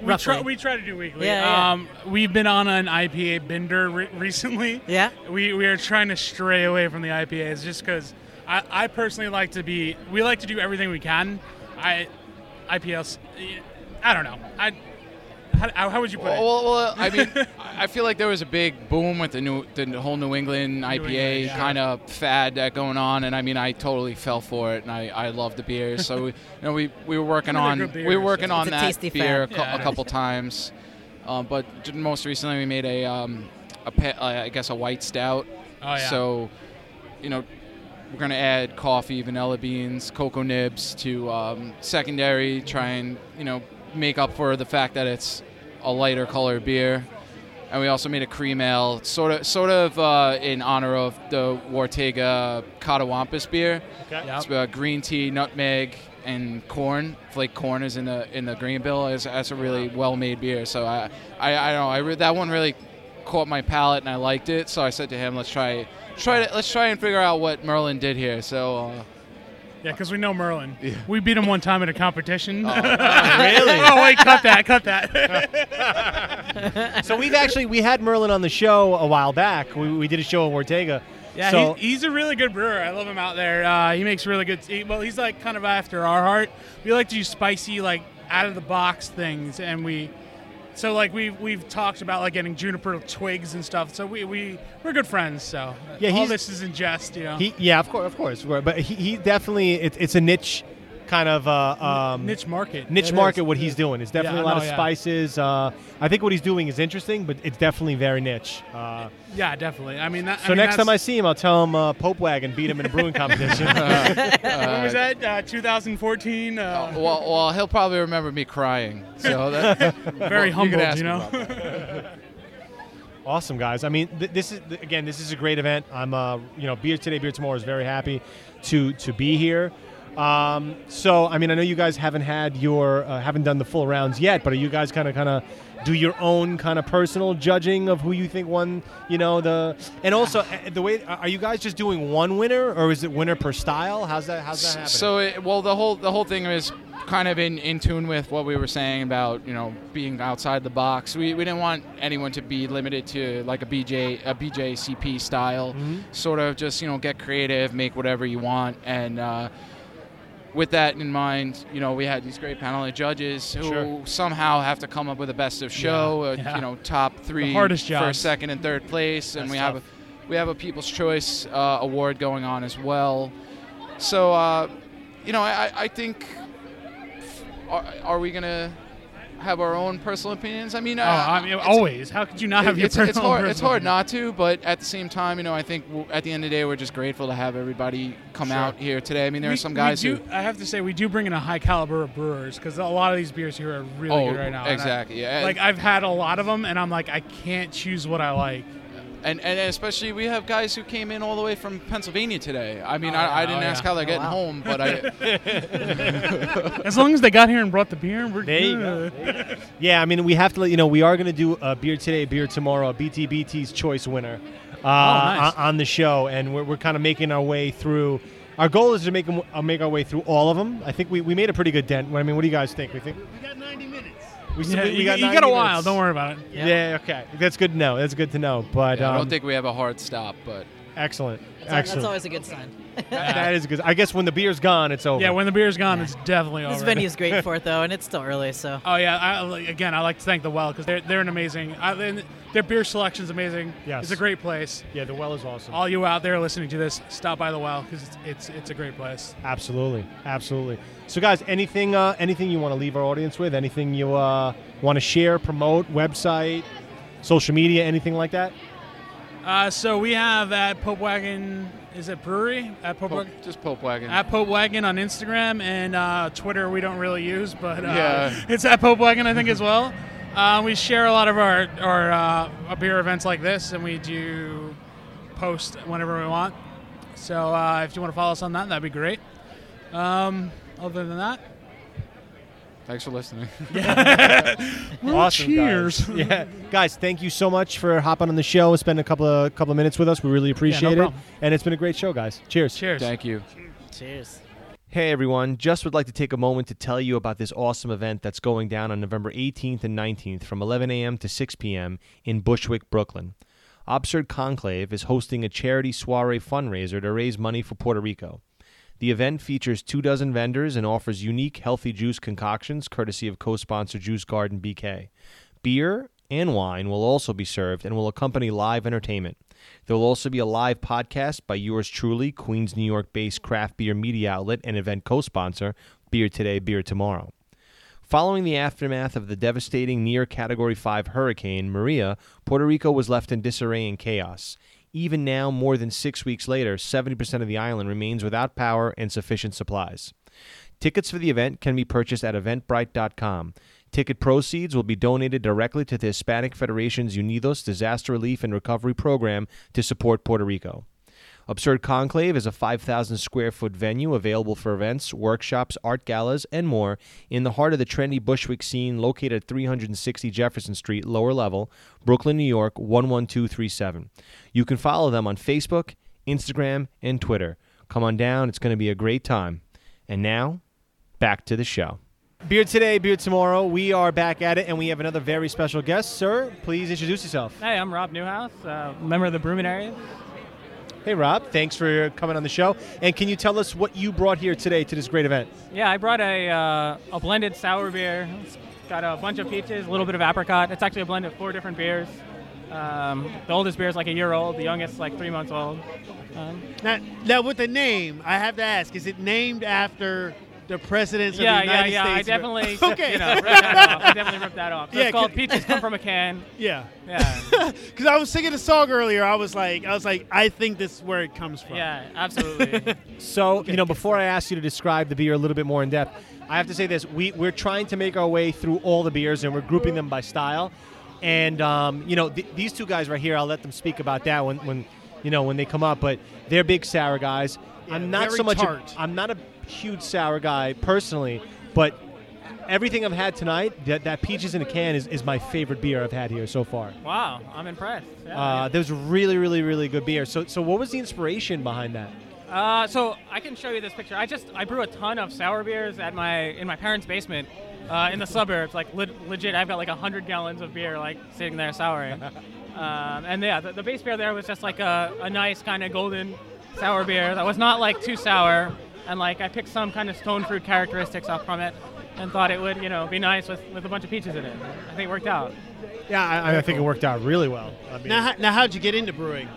We try, we try to do weekly. Yeah, yeah. Um, we've been on an I P A bender re- recently. Yeah. We, we are trying to stray away from the I P As just because I, I personally like to be... We like to do everything we can. I, I P Ls, I don't know. I, how, how would you put well, it? Well, well, I mean, I feel like there was a big boom with the new, the whole New England I P A New England, yeah. kind of fad that going on, and I mean, I totally fell for it, and I, I love the beers. So we, you know, we we were working on beers, we were working so. on that beer a, cu- yeah, a couple times, um, but most recently we made a um a pe- uh, I guess a white stout. Oh yeah. So, you know. We're going to add coffee, vanilla beans, cocoa nibs to um, secondary, try and, you know, make up for the fact that it's a lighter color beer. And we also made a cream ale, sort of sort of uh, in honor of the Wartega Cotawampus beer. Okay. Yep. It's uh, green tea, nutmeg, and corn. Flake corn is in the in the green bill. It's, that's a really well-made beer. So I I, I don't know. I re- that one really caught my palate, and I liked it. So I said to him, let's try Try to, let's try and figure out what Merlin did here. So, uh, yeah, because we know Merlin. Yeah. We beat him one time at a competition. Oh, really? Oh, wait, cut that, cut that. So we've actually we had Merlin on the show a while back. We we did a show in Ortega. Yeah, so. he's, he's a really good brewer. I love him out there. Uh, he makes really good. Tea. Well, he's like kind of after our heart. We like to do spicy, like out of the box things, and we. So like we've we've talked about like getting juniper twigs and stuff. So we we we're good friends. So yeah, all this is in jest, you know. He, yeah, of course, of course. But he, he definitely it, it's a niche kind of uh, um, niche market. Niche yeah, market. Is. What he's doing it's definitely yeah, a lot no, of yeah. spices. Uh, I think what he's doing is interesting, but it's definitely very niche. Uh, yeah, definitely. I mean, that, so I mean, next time I see him, I'll tell him uh, Pope Wagon beat him in a brewing competition. uh, uh, when was that? Uh, twenty fourteen. Uh, well, well, he'll probably remember me crying. So that, very well, humbled, you, you know. Awesome, guys. I mean, th- this is th- again, this is a great event. I'm, uh, you know, Beer Today, Beer Tomorrow is very happy to to be here. Um, so, I mean, I know you guys haven't had your, uh, haven't done the full rounds yet, but are you guys kind of, kind of do your own kind of personal judging of who you think won, you know, the, and also uh, the way, are you guys just doing one winner or is it winner per style? How's that, how's that happening? So, it, well, the whole, the whole thing is kind of in, in tune with what we were saying about, you know, being outside the box. We, we didn't want anyone to be limited to like a B J, a B J C P style, mm-hmm. sort of just, you know, get creative, make whatever you want. And, uh, with that in mind, you know, we had these great panel of judges who sure. somehow have to come up with a best of show, yeah, yeah. Uh, you know, top three, first, second, and third place, and That's we tough. have a, we have a People's Choice uh, award going on as well. So, uh, you know, I, I think are, are we gonna have our own personal opinions? I mean, uh, uh, I mean always. How could you not have your it's, personal? It's hard. Personal it's hard not to, but at the same time, you know, I think at the end of the day, we're just grateful to have everybody come sure. out here today. I mean, there we, are some guys do, who I have to say we do bring in a high caliber of brewers because a lot of these beers here are really oh, good right now. Exactly. I, yeah. Like I've had a lot of them, and I'm like, I can't choose what I like. And and especially we have guys who came in all the way from Pennsylvania today. I mean, oh, I, I didn't oh, ask yeah. how they're getting oh, wow. home, but I... As long as they got here and brought the beer, we're there you good. Go. There you go. Yeah, I mean, we have to let you know, we are going to do a Beer Today, Beer Tomorrow, B T B T's Choice winner uh, oh, nice. on the show. And we're we're kind of making our way through. Our goal is to make them, uh, make our way through all of them. I think we, we made a pretty good dent. I mean, what do you guys think? We think we got ninety minutes. We, yeah, we, we you, got, you got a minutes. While. Don't worry about it. Yeah. yeah. Okay. That's good to know. That's good to know. But yeah, I don't um, think we have a hard stop. But excellent. That's, excellent. That's always a good sign. Yeah. That is a good. I guess when the beer's gone, it's over. Yeah. When the beer's gone, yeah. it's definitely over. This venue's great for it, though, and it's still early. So. Oh yeah. I, again, I like to thank the Well because they're they're an amazing. I, and their beer selection's amazing. Yes. It's a great place. Yeah. The Well is awesome. All you out there listening to this, stop by the Well because it's it's it's a great place. Absolutely. Absolutely. So guys, anything uh, anything you want to leave our audience with? Anything you uh, want to share, promote, website, social media, anything like that? Uh, so we have at Pope Wagon, is it brewery? At Pope, Pope Wagon? Just Pope Wagon. At Pope Wagon on Instagram and uh, Twitter we don't really use, but uh, yeah. it's at Pope Wagon, I think, as well. Uh, we share a lot of our, our uh, beer events like this, and we do post whenever we want. So uh, if you want to follow us on that, that'd be great. Um, other than that, thanks for listening. Yeah. Well, awesome, cheers. Guys. Yeah. Guys, thank you so much for hopping on the show and spending a couple of couple of minutes with us. We really appreciate yeah, no it. And it's been a great show, guys. Cheers. Cheers. Thank you. Cheers. Hey, everyone. Just would like to take a moment to tell you about this awesome event that's going down on November eighteenth and nineteenth from eleven a.m. to six p.m. in Bushwick, Brooklyn. Absurd Conclave is hosting a charity soiree fundraiser to raise money for Puerto Rico. The event features two dozen vendors and offers unique healthy juice concoctions courtesy of co-sponsor Juice Garden B K. Beer and wine will also be served and will accompany live entertainment. There will also be a live podcast by yours truly, Queens, New York-based craft beer media outlet and event co-sponsor, Beer Today, Beer Tomorrow. Following the aftermath of the devastating near Category five hurricane, Maria, Puerto Rico was left in disarray and chaos. Even now, more than six weeks later, seventy percent of the island remains without power and sufficient supplies. Tickets for the event can be purchased at eventbrite dot com. Ticket proceeds will be donated directly to the Hispanic Federation's Unidos Disaster Relief and Recovery Program to support Puerto Rico. Absurd Conclave is a five thousand square foot venue available for events, workshops, art galas, and more in the heart of the trendy Bushwick scene located at three sixty Jefferson Street, lower level, Brooklyn, New York, one one two three seven. You can follow them on Facebook, Instagram, and Twitter. Come on down. It's going to be a great time. And now, back to the show. Beer Today, Beer Tomorrow. We are back at it, and we have another very special guest. Sir, please introduce yourself. Hey, I'm Rob Newhouse, uh, member of the Brewman area. Hey, Rob. Thanks for coming on the show. And can you tell us what you brought here today to this great event? Yeah, I brought a uh, a blended sour beer. It's got a bunch of peaches, a little bit of apricot. It's actually a blend of four different beers. Um, the oldest beer is like a year old. The youngest is like three months old. Um, now, now, with the name, I have to ask, is it named after the presidents yeah, of the United yeah, yeah. States? Yeah, yeah, yeah. I definitely okay. you know, ripped that off. I definitely ripped that off. So yeah, it's called Peaches Come From a Can. Yeah. Yeah. Because I was singing a song earlier. I was like, I was like, I think this is where it comes from. Yeah, absolutely. So, okay. you know, before I ask you to describe the beer a little bit more in depth, I have to say this. We, we're trying to make our way through all the beers, and we're grouping them by style. And, um, you know, th- these two guys right here, I'll let them speak about that when, when you know, when they come up. But they're big sour guys. Yeah, I'm not so much a, I'm not a huge sour guy personally, but everything I've had tonight, that, that Peaches in a Can is, is my favorite beer I've had here so far. Wow, I'm impressed. Yeah, uh, there's really, really, really good beer. So, so what was the inspiration behind that? Uh, so I can show you this picture. I just I brew a ton of sour beers at my in my parents' basement uh, in the suburbs. Like le- legit, I've got like a hundred gallons of beer like sitting there souring. um, and yeah, the, the base beer there was just like a, a nice kind of golden sour beer that was not like too sour. And like I picked some kind of stone fruit characteristics up from it, and thought it would, you know, be nice with, with a bunch of peaches in it. I think it worked out. Yeah, I, I think it worked out really well. I mean, now, now, how'd you get into brewing?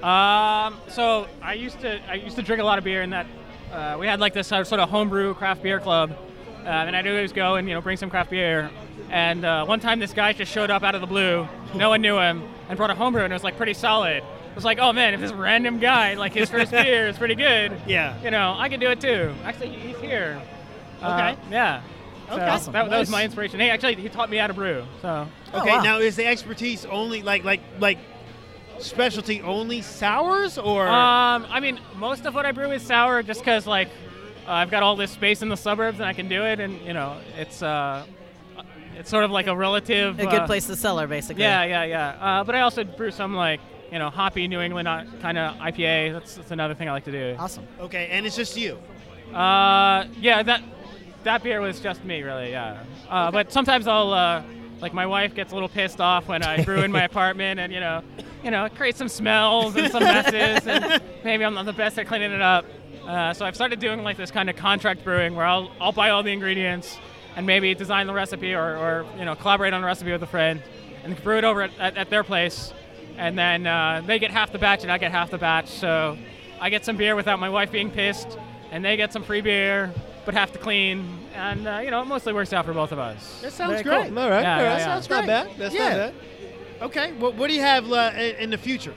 Um, so I used to I used to drink a lot of beer, and that uh, we had like this sort of homebrew craft beer club, uh, and I'd always go and you know bring some craft beer. And uh, one time this guy just showed up out of the blue, no one knew him, and brought a homebrew, and it was like pretty solid. I was like, oh man, if this random guy, like his first beer is pretty good, yeah, you know, I could do it too. Actually, he's here. Okay. Uh, yeah. So okay. Awesome. That, nice. That was my inspiration. Hey, actually, he taught me how to brew. So. Okay. Oh, wow. Now, is the expertise only like like like specialty only sours or? Um, I mean, most of what I brew is sour, just because like uh, I've got all this space in the suburbs and I can do it, and you know, it's uh. It's sort of like a relative. A good uh, place to sell her, basically. Yeah, yeah, yeah. Uh, but I also brew some like. You know, hoppy New England kind of I P A. That's, that's another thing I like to do. Awesome. Okay, and it's just you. Uh, yeah. That that beer was just me, really, yeah. Uh, but sometimes I'll, uh, like, my wife gets a little pissed off when I brew in my apartment and, you know, you know, create some smells and some messes, and maybe I'm not the best at cleaning it up. Uh, so I've started doing, like, this kind of contract brewing where I'll I'll buy all the ingredients and maybe design the recipe or, or you know, collaborate on a recipe with a friend and brew it over at, at, at their place. And then uh, they get half the batch and I get half the batch. So I get some beer without my wife being pissed, and they get some free beer but have to clean. And, uh, you know, it mostly works out for both of us. That sounds Very great. Cool. All right. Yeah, All right. Yeah, that sounds yeah. not bad. That's yeah. not bad. Okay. Well, what do you have uh, in the future?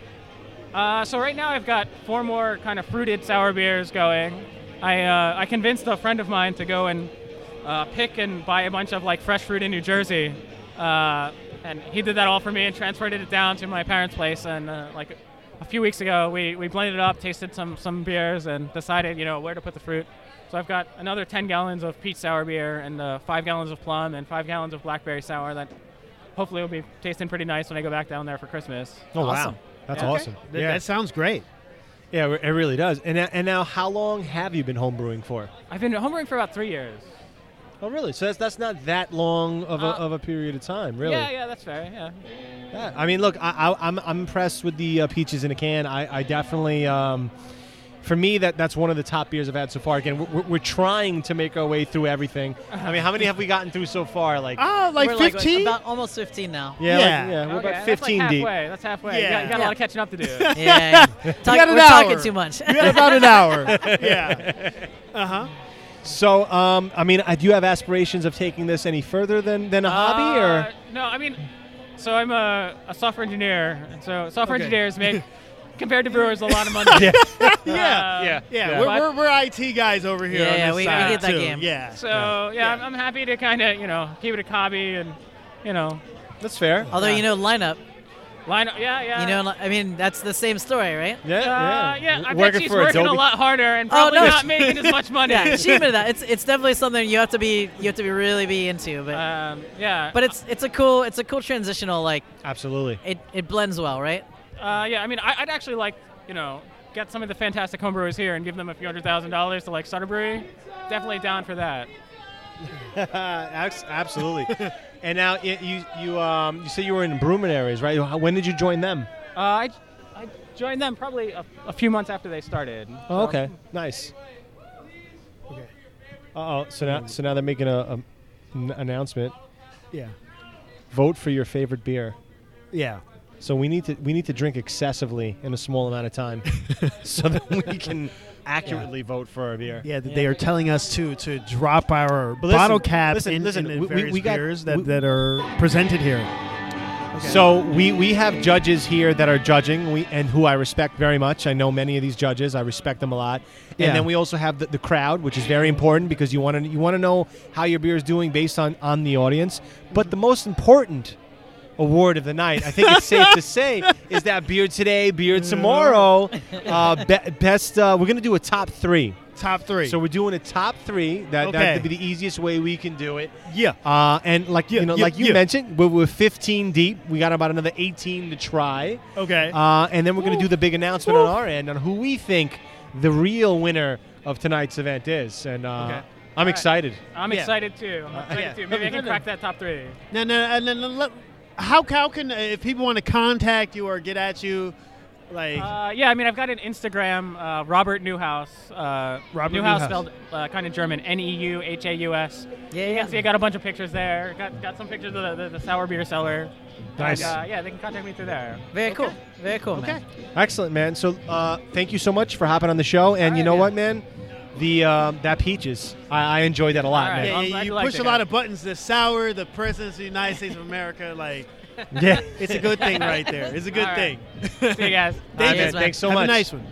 Uh, so right now I've got four more kind of fruited sour beers going. I uh, I convinced a friend of mine to go and uh, pick and buy a bunch of, like, fresh fruit in New Jersey. Uh, and he did that all for me and transferred it down to my parents' place. And, uh, like, a few weeks ago we, we blended it up, tasted some, some beers, and decided, you know, where to put the fruit. So I've got another ten gallons of peach sour beer and uh, five gallons of plum and five gallons of blackberry sour that hopefully will be tasting pretty nice when I go back down there for Christmas. Oh, awesome. Wow. That's yeah. awesome. Okay. Th- yeah. That sounds great. Yeah, it really does. And and now, how long have you been homebrewing for? I've been homebrewing for about three years. Oh, really? So that's that's not that long of a uh, of a period of time, really. Yeah, yeah, that's fair. Yeah. yeah. I mean, look, I, I, I'm I'm impressed with the uh, peaches in a can. I I definitely. Um, For me, that, that's one of the top beers I've had so far. Again, we're, we're trying to make our way through everything. I mean, how many have we gotten through so far? Like, oh, like we're fifteen? Like, about almost fifteen now. Yeah, yeah. Like, yeah we're okay. about fifteen that's like halfway. deep. That's halfway. Yeah. You got, you got yeah. a lot of catching up to do. yeah, Talk, you got an we're hour. talking too much. We got about an hour. yeah. Uh huh. So, um, I mean, do you have aspirations of taking this any further than, than a uh, hobby, or no? I mean, so I'm a, a software engineer, and so software okay. engineers make. Compared to brewers, a lot of money. yeah. Uh, yeah, yeah, yeah. We're, we're we're I T guys over here. Yeah, on yeah this we, side we get that too. game. Yeah. So yeah, yeah, yeah. I'm happy to kind of you know keep it a hobby and you know. That's fair. Although yeah. you know, lineup. Lineup. Yeah, yeah. You know, I mean, that's the same story, right? Yeah, uh, yeah. yeah. I bet she's working Adobe. a lot harder and probably oh, no. not making as much money. yeah, she admitted that. It's it's definitely something you have to be you have to be really be into. But um, yeah. But it's it's a cool it's a cool transitional like. Absolutely. It it blends well, right? Uh, yeah, I mean, I, I'd actually like, you know, get some of the fantastic homebrewers here and give them a few hundred thousand dollars to, like, start a brewery. Definitely down for that. Absolutely. And now it, you you um you say you were in brewing areas, right? When did you join them? Uh, I, I joined them probably a, a few months after they started. Oh, okay. Um, nice. Okay. Uh-oh, so now, so now they're making a, a n- announcement. Yeah. Vote for your favorite beer. Yeah. So we need to we need to drink excessively in a small amount of time, so that we can accurately yeah. vote for our beer. Yeah, they are telling us to to drop our listen, bottle caps listen, in, listen, in the we, various we got, beers that, we, that are presented here. Okay. So we, we have judges here that are judging, we, and who I respect very much. I know many of these judges; I respect them a lot. Yeah. And then we also have the, the crowd, which is very important because you want to you want to know how your beer is doing based on, on the audience. But the most important. Award of the night, I think it's safe to say, is that beer today, beer tomorrow. Uh, be- best, uh, we're gonna do a top three. Top three. So we're doing a top three. That okay. that would be the easiest way we can do it. Yeah. Uh, and like yeah, you know, yeah, like you yeah. mentioned, we're, we're fifteen deep. We got about another eighteen to try. Okay. Uh, and then we're gonna Ooh. do the big announcement Ooh. on our end on who we think the real winner of tonight's event is. And uh, okay. I'm right. excited. I'm yeah. excited too. I'm uh, excited yeah. too. Maybe I can crack that top three. No, no, no, no. no. How, how can, if people want to contact you or get at you, like... Uh, yeah, I mean, I've got an Instagram, uh, Robert Newhouse. Uh, Robert Newhouse. Newhouse spelled uh, kind of German, N E U H A U S. Yeah, You can see I got a bunch of pictures there. Got got some pictures of the, the, the sour beer cellar. Nice. And, uh, yeah, they can contact me through there. Very okay. cool. Very cool, okay. man. Excellent, man. So uh, thank you so much for hopping on the show. And right, you know man. what, man? The uh, that peaches, I, I enjoyed that a lot. Right. Man. Yeah, you you push a lot of buttons. The sour, the presidents of the United States of America, like, yeah, it's a good thing right there. It's a good right. thing. See you guys. Thank you. Thanks so Have much. Have a nice one.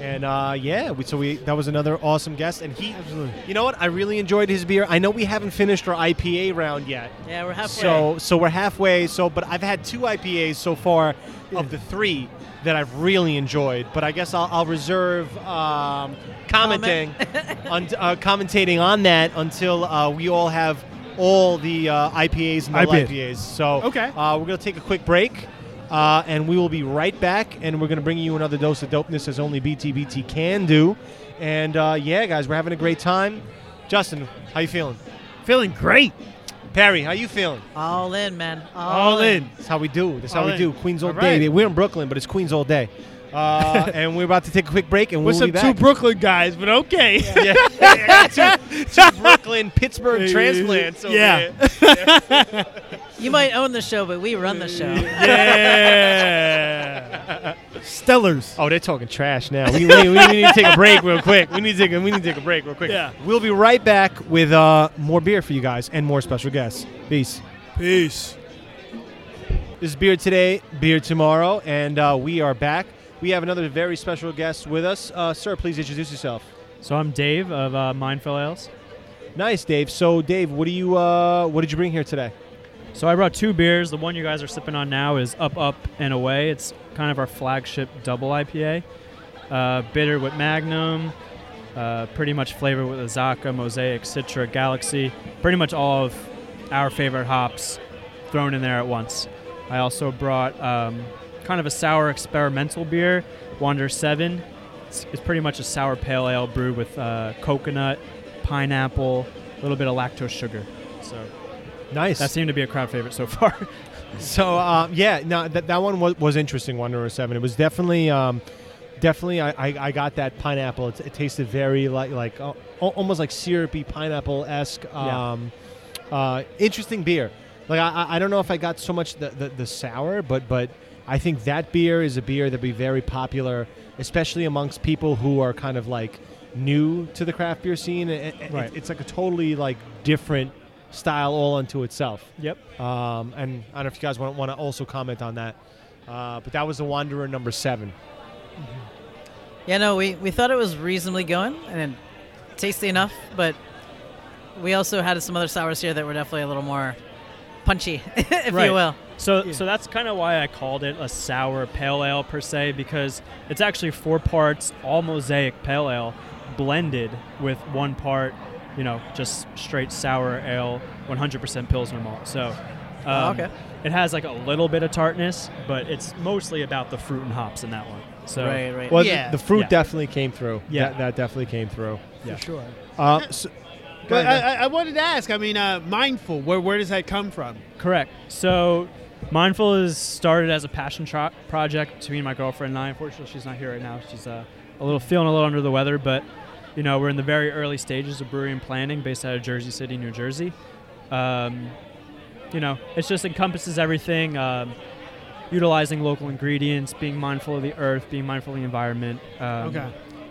And uh, yeah, we, so we that was another awesome guest, and he, Absolutely. you know what, I really enjoyed his beer. I know we haven't finished our I P A round yet. Yeah, we're halfway. So so we're halfway. So, but I've had two I P As so far yeah. of the three that I've really enjoyed. But I guess I'll, I'll reserve um, commenting, Comment. on, uh, commentating on that until uh, we all have all the uh, I P As and the I P As. So okay, uh, we're gonna take a quick break. Uh, and we will be right back, and we're going to bring you another dose of dopeness as only B T B T can do. And, uh, yeah, guys, we're having a great time. Justin, how you feeling? Feeling great. Perry, how you feeling? All in, man. All, all in. in. That's how we do. That's all how we in. do. Queens all, all day. Right. We're in Brooklyn, but it's Queens all day. Uh, and we're about to take a quick break, and we're we'll be back. We're some two Brooklyn guys, but okay. Yeah. yeah. yeah. Two, two Brooklyn, Pittsburgh transplants. Over yeah. yeah. You might own the show, but we run the show. Yeah. Stellars. Oh, they're talking trash now. We, we, we need to take a break real quick. We need to take a, we need to take a break real quick. Yeah. We'll be right back with uh, more beer for you guys and more special guests. Peace. Peace. This is Beer Today, Beer Tomorrow, and uh, we are back. We have another very special guest with us. Uh, sir, please introduce yourself. So I'm Dave of uh, Mindful Ales. Nice, Dave. So, Dave, what do you uh, what did you bring here today? So I brought two beers. The one you guys are sipping on now is Up, Up and Away. It's kind of our flagship double I P A. Uh, bitter with Magnum. Uh, pretty much flavored with Azaka, Mosaic, Citra, Galaxy. Pretty much all of our favorite hops thrown in there at once. I also brought um, kind of a sour experimental beer, Wander seven. It's, it's pretty much a sour pale ale brewed with uh, coconut, pineapple, a little bit of lactose sugar. So. Nice. That seemed to be a crowd favorite so far. so um, yeah, no, that that one was, was interesting. Wanderer seven. It was definitely, um, definitely. I, I, I got that pineapple. It, it tasted very like like uh, almost like syrupy pineapple esque. Um, yeah. uh, interesting beer. Like I I don't know if I got so much the, the, the sour, but but I think that beer is a beer that'd be very popular, especially amongst people who are kind of like new to the craft beer scene. It, it, right. it, it's like a totally like different style all unto itself. Yep. Um, and I don't know if you guys want, want to also comment on that. Uh, but that was the Wanderer number seven. Mm-hmm. Yeah, no, we, we thought it was reasonably going and tasty enough, but we also had some other sours here that were definitely a little more punchy, if right. you will. So yeah. so that's kind of why I called it a sour pale ale per se, because it's actually four parts all Mosaic pale ale blended with one part, you know, just straight sour ale, one hundred percent Pilsner malt. So um, oh, okay. it has like a little bit of tartness, but it's mostly about the fruit and hops in that one. So right, right. Well, yeah. the, the fruit yeah. definitely came through. Yeah. That, that definitely came through. Yeah. For sure. Uh, so, but I, I wanted to ask, I mean, uh, Mindful, where, where does that come from? Correct. So Mindful is started as a passion tro- project between my girlfriend and I. Unfortunately, she's not here right now. She's uh, a little feeling a little under the weather, but you know, we're in the very early stages of brewery and planning based out of Jersey City, New Jersey. Um, you know, it just encompasses everything, um, utilizing local ingredients, being mindful of the earth, being mindful of the environment. Um, okay.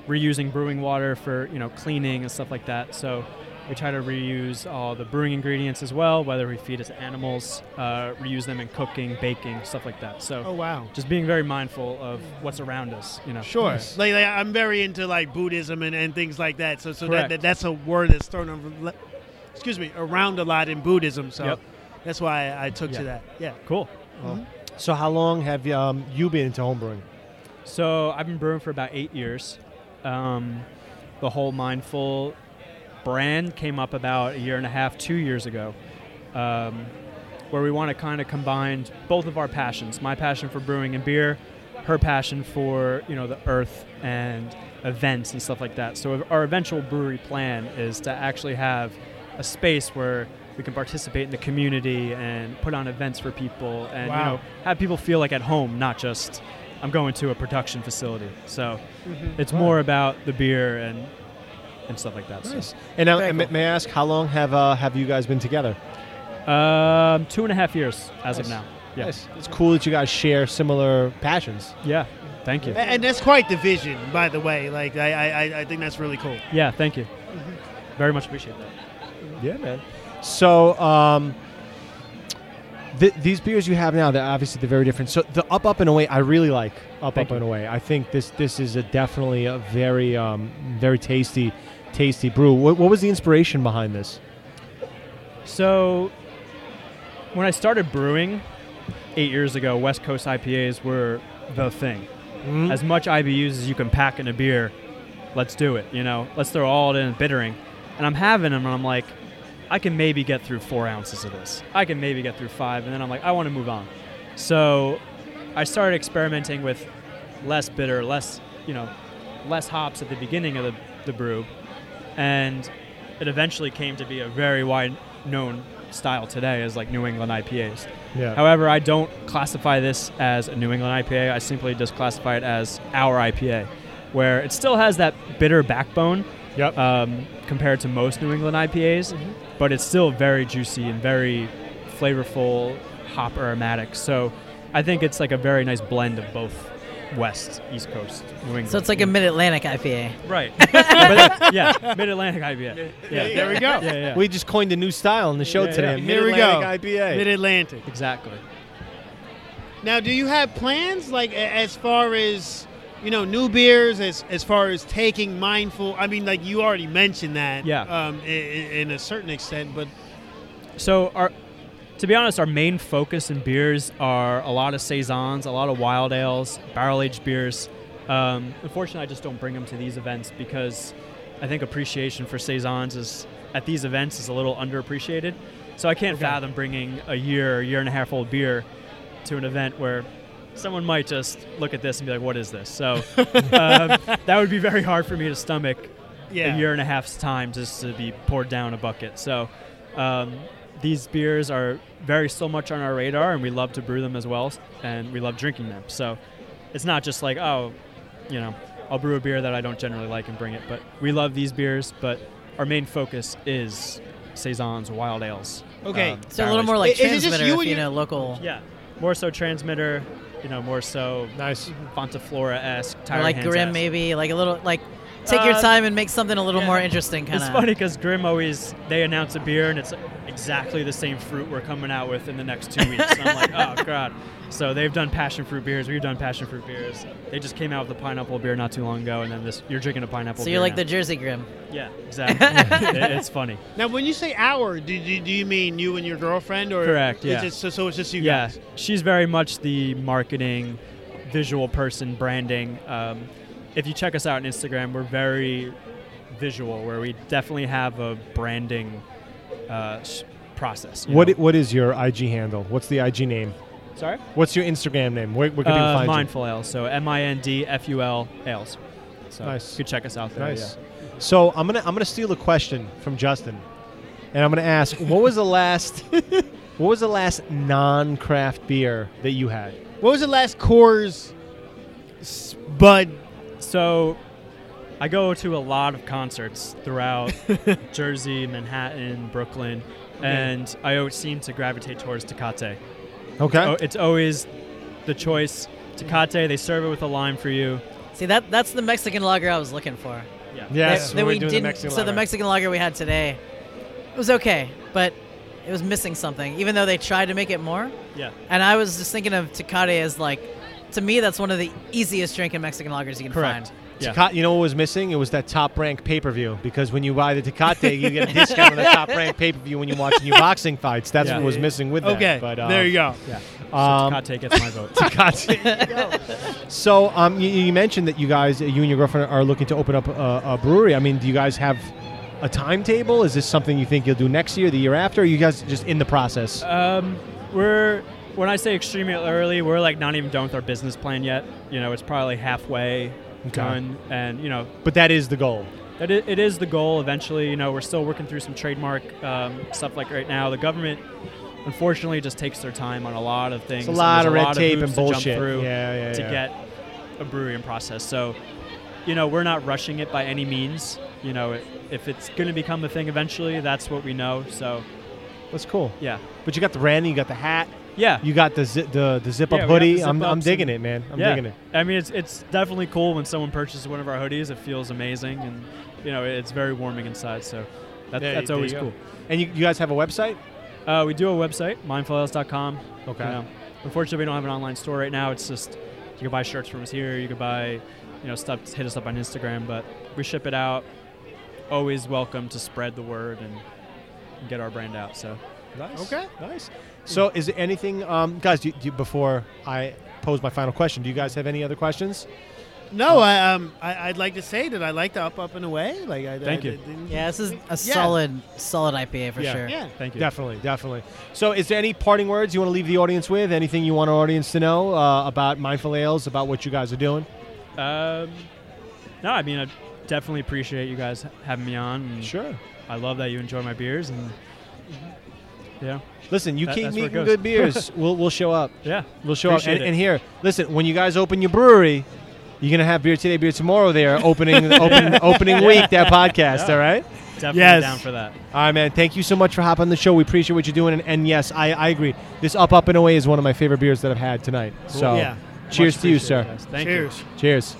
Reusing brewing water for, you know, cleaning and stuff like that. So we try to reuse all the brewing ingredients as well, whether we feed it to animals, uh, reuse them in cooking, baking, stuff like that. So, oh wow, just being very mindful of what's around us, you know. Sure, yes. like, like I'm very into like Buddhism and, and things like that. So, so that, that that's a word that's thrown, over, excuse me, around a lot in Buddhism. So yep. that's why I, I took yeah. to that. Yeah, cool. Mm-hmm. So, how long have um, you been into home brewing? So, I've been brewing for about eight years. Um, the whole mindful brand came up about a year and a half, two years ago, um, where we want to kind of combine both of our passions, my passion for brewing and beer, her passion for, you know, the earth and events and stuff like that. So our eventual brewery plan is to actually have a space where we can participate in the community and put on events for people and, wow. you know, have people feel like at home, not just I'm going to a production facility. So mm-hmm. it's wow. more about the beer and and stuff like that. Nice. So. And now, cool. may I ask, how long have uh, have you guys been together? Um, two and a half years as nice. of now. Yeah. Nice. It's cool that you guys share similar passions. Yeah, thank you. And that's quite the vision, by the way. Like, I, I, I think that's really cool. Yeah, thank you. Mm-hmm. Very much appreciate that. Yeah, man. So, um, th- these beers you have now, they're obviously they're very different. So the Up, Up and Away, I really like Up, thank Up you. and Away. I think this this is a definitely a very um, very tasty. Tasty brew. What, what was the inspiration behind this? So, when I started brewing eight years ago, West Coast I P As were the thing. Mm-hmm. As much I B Us as you can pack in a beer, let's do it. You know, let's throw all in bittering. And I'm having them, and I'm like, I can maybe get through four ounces of this. I can maybe get through five, and then I'm like, I want to move on. So, I started experimenting with less bitter, less you know, less hops at the beginning of the, the brew. And it eventually came to be a very wide known style today as like New England I P As. Yeah. However, I don't classify this as a New England I P A. I simply just classify it as our I P A, where it still has that bitter backbone yep. um, compared to most New England I P As, mm-hmm. but it's still very juicy and very flavorful, hop aromatic. So I think it's like a very nice blend of both West, East Coast, New England. So it's like a Mid-Atlantic I P A. Right. yeah, yeah, Mid-Atlantic I P A. Yeah, there we go. Yeah, yeah. We just coined a new style in the show yeah, today. Yeah. There we go. I P A. Mid-Atlantic. Exactly. Now, do you have plans, like, as far as, you know, new beers, as as far as taking mindful? I mean, like, you already mentioned that yeah. um, in, in a certain extent, but... So our... To be honest, our main focus in beers are a lot of saisons, a lot of wild ales, barrel-aged beers. Um, unfortunately, I just don't bring them to these events because I think appreciation for saisons is at these events is a little underappreciated. So I can't okay. fathom bringing a year, year and a half old beer to an event where someone might just look at this and be like, "What is this?" So um, that would be very hard for me to stomach yeah. a year and a half's time just to be poured down a bucket. So. Um, These beers are very so much on our radar, and we love to brew them as well, and we love drinking them. So it's not just like, oh, you know, I'll brew a beer that I don't generally like and bring it. But we love these beers, but our main focus is saisons, wild ales. Okay. Um, so a little more like Transmitter, is it just you, if, you know, local. Yeah. More so Transmitter, you know, more so nice Fontaflora-esque, Tired Hands-esque. Like Grimm, maybe, like a little, like... Take your time and make something a little yeah. more interesting. Kinda. It's funny because Grimm always, they announce a beer and it's exactly the same fruit we're coming out with in the next two weeks. So I'm like, oh, God. So they've done passion fruit beers. We've done passion fruit beers. They just came out with a pineapple beer not too long ago, and then this you're drinking a pineapple so beer. So you're like now. The Jersey Grimm. Yeah, exactly. it, it's funny. Now, when you say our, do, do, do you mean you and your girlfriend? Or Correct, yeah. Is it, so, so it's just you yeah. guys? Yeah, she's very much the marketing, visual person, branding. Um If you check us out on Instagram, we're very visual, where we definitely have a branding uh, sh- process. What I, What is your I G handle? What's the I G name? Sorry? What's your Instagram name? Where, where can uh, people find Mindful you? Ales, so M I N D F U L Ales. So nice. You can check us out there. Nice. Yeah. So I'm gonna I'm gonna steal a question from Justin, and I'm gonna ask, what was the last what was the last non-craft beer that you had? What was the last Coors Bud? So I go to a lot of concerts throughout Jersey, Manhattan, Brooklyn, okay. and I always seem to gravitate towards Tecate. Okay. It's, it's always the choice. Tecate, they serve it with a lime for you. See, that that's the Mexican lager I was looking for. Yeah. Yes. That, that we didn't, the Mexican so lager. The Mexican lager we had today, it was okay, but it was missing something, even though they tried to make it more. Yeah. And I was just thinking of Tecate as like, to me, that's one of the easiest drinking Mexican lagers you can Correct. Find. Yeah. Tecate, you know what was missing? It was that Top Rank pay-per-view, because when you buy the Tecate, you get a discount on the Top Rank pay-per-view when you watch new boxing fights. That's yeah. what was missing with that. Okay, but, um, there you go. Yeah. Um, so Tecate gets my vote. Tecate. There you go. So um, you, you mentioned that you guys, you and your girlfriend, are looking to open up a, a brewery. I mean, do you guys have a timetable? Is this something you think you'll do next year, the year after? Or are you guys just in the process? Um, we're... When I say extremely early, we're like not even done with our business plan yet. You know, it's probably halfway okay. done, and you know. But that is the goal. That is, it is the goal. Eventually, you know, we're still working through some trademark um, stuff. Like right now, the government, unfortunately, just takes their time on a lot of things. It's a lot of red tape and bullshit yeah, yeah, to yeah. get a brewery in process. So, you know, we're not rushing it by any means. You know, it, if it's going to become a thing eventually, that's what we know. So, that's cool. Yeah, but you got the branding, you got the hat. Yeah, you got the zip, the, the zip yeah, up hoodie. Zip I'm I'm digging it, man. I'm yeah. digging it. I mean, it's it's definitely cool when someone purchases one of our hoodies. It feels amazing, and you know, it's very warming inside. So that, yeah, that's always cool. And you, you guys have a website? Uh, we do a website, mindful ales dot com. Okay. You know, unfortunately, we don't have an online store right now. It's just you can buy shirts from us here. You can buy, you know, stuff. Hit us up on Instagram, but we ship it out. Always welcome to spread the word and, and get our brand out. So. Nice. Okay. Nice. So is there anything, um, guys, do you, do you, before I pose my final question, do you guys have any other questions? No, oh. I, um, I, I'd like to say that I like the Up, Up and Away. Like, I, Thank I, you. I yeah, this is a yeah. solid, solid I P A for yeah. sure. Yeah. Thank you. Definitely, definitely. So is there any parting words you want to leave the audience with? Anything you want our audience to know uh, about Mindful Ales, about what you guys are doing? Um, no, I mean, I definitely appreciate you guys having me on. And sure. I love that you enjoy my beers, and yeah. Listen, you that, keep making good beers. we'll we'll show up. Yeah, we'll show Appreciate up. And, and here, listen, when you guys open your brewery, you're gonna have beer today, beer tomorrow. There, opening open, opening yeah. week that podcast. Yeah. All right. Definitely yes. down for that. All right, man. Thank you so much for hopping on the show. We appreciate what you're doing. And, and yes, I, I agree. This Up, Up and Away is one of my favorite beers that I've had tonight. Cool. So yeah. Cheers to you, sir. Guys. Thank Cheers. you. Cheers.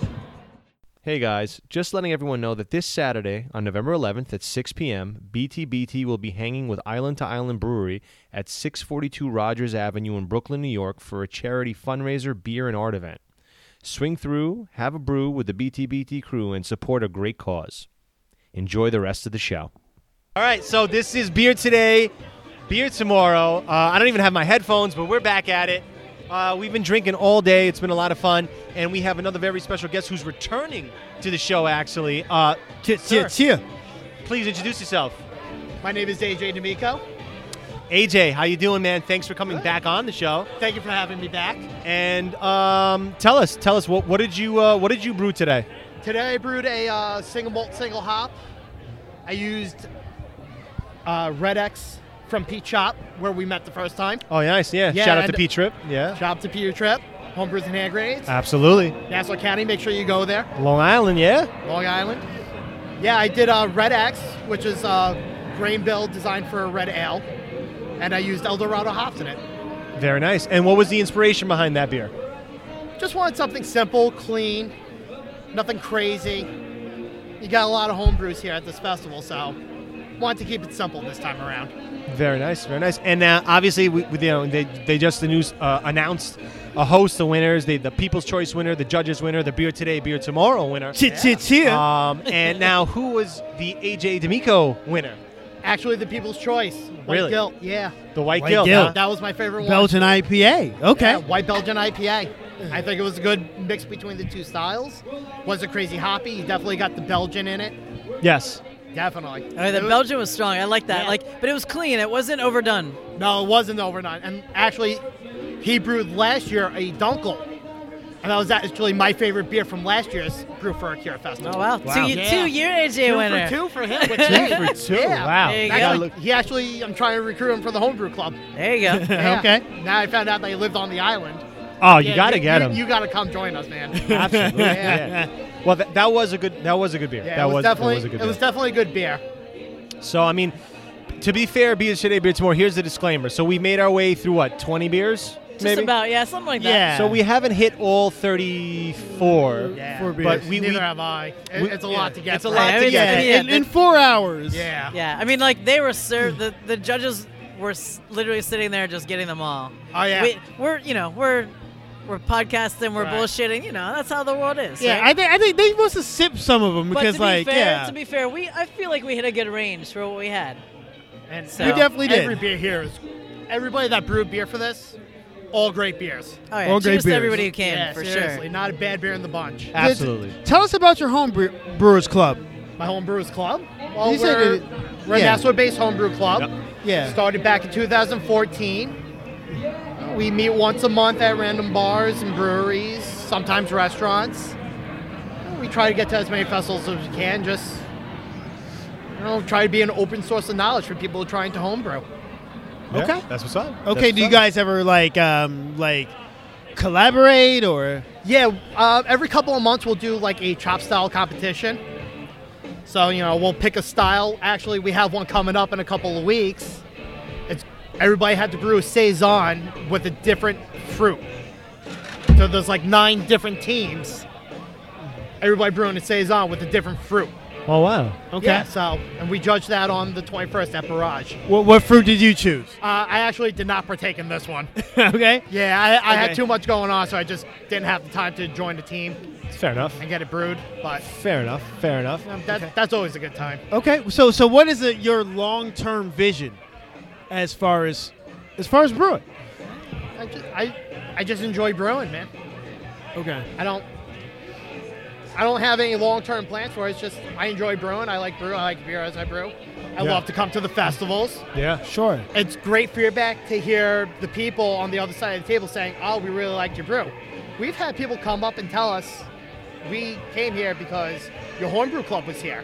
Hey, guys. Just letting everyone know that this Saturday on November eleventh at six p.m., B T B T will be hanging with Island to Island Brewery at six forty-two Rogers Avenue in Brooklyn, New York for a charity fundraiser beer and art event. Swing through, have a brew with the B T B T crew, and support a great cause. Enjoy the rest of the show. All right, so this is Beer Today, Beer Tomorrow. Uh, I don't even have my headphones, but we're back at it. Uh, we've been drinking all day. It's been a lot of fun. And we have another very special guest who's returning to the show, actually. Uh, t- sir, t- t- please introduce yourself. My name is A J D'Amico. A J, how you doing, man? Thanks for coming Good. back on the show. Thank you for having me back. And um, tell us, tell us, what, what did you uh, what did you brew today? Today I brewed a uh, single malt, single hop. I used uh, Red X from Pete Shop, where we met the first time. Oh, nice, yeah. yeah Shout out to Pete Trip. Yeah. Shout out to Pete Trip. Homebrews and hand grenades. Absolutely. Nassau County, make sure you go there. Long Island, yeah. Long Island. Yeah, I did uh, Red X, which is a uh, grain bill designed for a red ale, and I used El Dorado hops in it. Very nice. And what was the inspiration behind that beer? Just wanted something simple, clean. Nothing crazy. You got a lot of home brews here at this festival, so wanted to keep it simple this time around. Very nice, very nice. And uh, obviously, we, we, you know, they they just the news, uh, announced a host of winners: the the People's Choice winner, the Judges winner, the Beer Today, Beer Tomorrow winner. Yeah. Um, and now, who was the A J D'Amico winner? Actually, the People's Choice. White really? Guilt. Yeah. The White, White Guilt. Guilt. Huh? That was my favorite Belgian one. Belgian I P A. Okay. Yeah, White Belgian I P A. I think it was a good mix between the two styles. Was a crazy hoppy. You definitely got the Belgian in it. Yes. Definitely. I mean, the was, Belgian was strong. I like that. Yeah. Like, but it was clean. It wasn't overdone. No, it wasn't overdone. And actually, he brewed last year a Dunkel. And that was actually my favorite beer from last year's Brew for a Cure Festival. Oh, wow. wow. Two, yeah. Two-year A J two winner. Two for two for him. Which, two for two. Yeah. Wow. There you actually, go. He actually, I'm trying to recruit him for the homebrew club. There you go. Yeah. Okay. Now I found out that he lived on the island. Oh, you yeah, gotta you, get him! You, you gotta come join us, man. Absolutely. Yeah. Yeah. Well, that, that was a good. That was a good beer. Yeah, that, was was, that was a good. It beer. was definitely a good beer. So, I mean, to be fair, beers today, beers tomorrow. Here's the disclaimer. So we made our way through what twenty beers, just maybe? about yeah, something like that. Yeah. So we haven't hit all thirty-four. Yeah. Four beers. But we, Neither we, have I. It, we, it's a yeah. lot to get. It's a lot I mean, to get yeah. in, in four hours. Yeah. Yeah. I mean, like they were served. the the judges were s- literally sitting there just getting them all. Oh yeah. We, we're you know we're. We're podcasting, we're right. bullshitting. You know, that's how the world is. Yeah, right? I think I think they must have sipped some of them because, but to be like, fair, yeah. To be fair, we I feel like we hit a good range for what we had, and so, we definitely did. Every beer here is, everybody that brewed beer for this, all great beers. All, right, all great beers. Everybody who can, yeah, for seriously, sure. Not a bad beer in the bunch. Absolutely. It's, tell us about your home bre- brewers club. My home brewers club. Well, you we're, said, we're yeah. a Nassau-based homebrew club. Yep. Yeah. Started back in two thousand fourteen. We meet once a month at random bars and breweries, sometimes restaurants. We try to get to as many festivals as we can, just, you know, try to be an open source of knowledge for people trying to homebrew. Yeah, okay. That's what's up. Okay, that's do you guys ever, like, um, like collaborate or? Yeah, uh, every couple of months we'll do, like, a chop-style competition. So, you know, we'll pick a style. Actually, we have one coming up in a couple of weeks. Everybody had to brew a saison with a different fruit. So there's like nine different teams. Everybody brewing a saison with a different fruit. Oh, wow. Okay. Yeah, so, and we judged that on the twenty-first at Barrage. What, what fruit did you choose? Uh, I actually did not partake in this one. Okay. Yeah, I, I okay. had too much going on, so I just didn't have the time to join the team. Fair enough. And get it brewed. But fair enough. Fair enough. Um, that, okay. That's always a good time. Okay. So, so what is it, your long-term vision? As far as, as far as brewing, I just, I, I just enjoy brewing, man. Okay. I don't, I don't have any long-term plans for it. It's just I enjoy brewing. I like brew. I like beer as I brew. I yeah. love to come to the festivals. Yeah, sure. It's great feedback to hear the people on the other side of the table saying, "Oh, we really liked your brew." We've had people come up and tell us, "We came here because your homebrew club was here."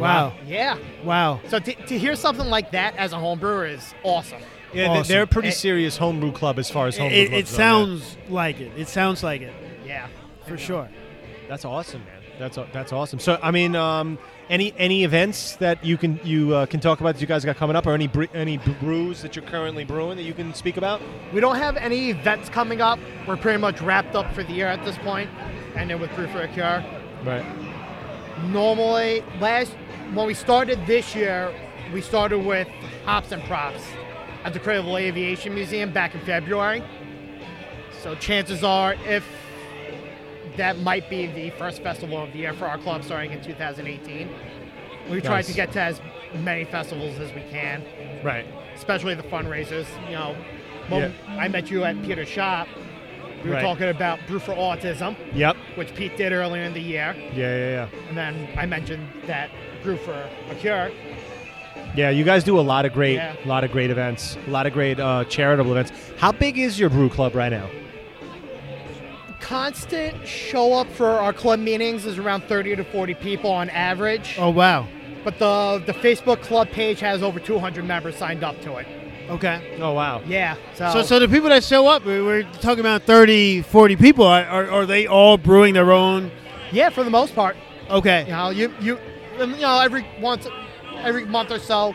Wow. Yeah. Wow. So to, to hear something like that as a home brewer is awesome. Yeah, awesome. They're a pretty serious it, homebrew club as far as homebrew it, clubs It sounds are, yeah. like it. It sounds like it. Yeah. For sure. That's awesome, man. That's that's awesome. So, I mean, um, any any events that you can you uh, can talk about that you guys got coming up, or any bre- any brews that you're currently brewing that you can speak about? We don't have any events coming up. We're pretty much wrapped up for the year at this point, and then with Brew for a Cure. Right. Normally, last when we started this year, we started with Hops and Props at the Critical Aviation Museum back in February. So chances are, if that might be the first festival of the year for our club starting in two thousand eighteen. We nice. Tried to get to as many festivals as we can. Right. Especially the fundraisers. You know, when yeah. I met you at Peter's shop, we were right. talking about Brew for Autism. Yep. Which Pete did earlier in the year. Yeah, yeah, yeah. And then I mentioned that Brew for a Cure. Yeah, you guys do a lot of great, yeah. lot of great events, a lot of great uh, charitable events. How big is your brew club right now? Constant show up for our club meetings is around thirty to forty people on average. Oh, wow. But the the Facebook club page has over two hundred members signed up to it. Okay. Oh, wow. Yeah. So so, so the people that show up, we we're talking about thirty, forty people. Are, are, are they all brewing their own? Yeah, for the most part. Okay. You know, you, you, you know every once, every month or so,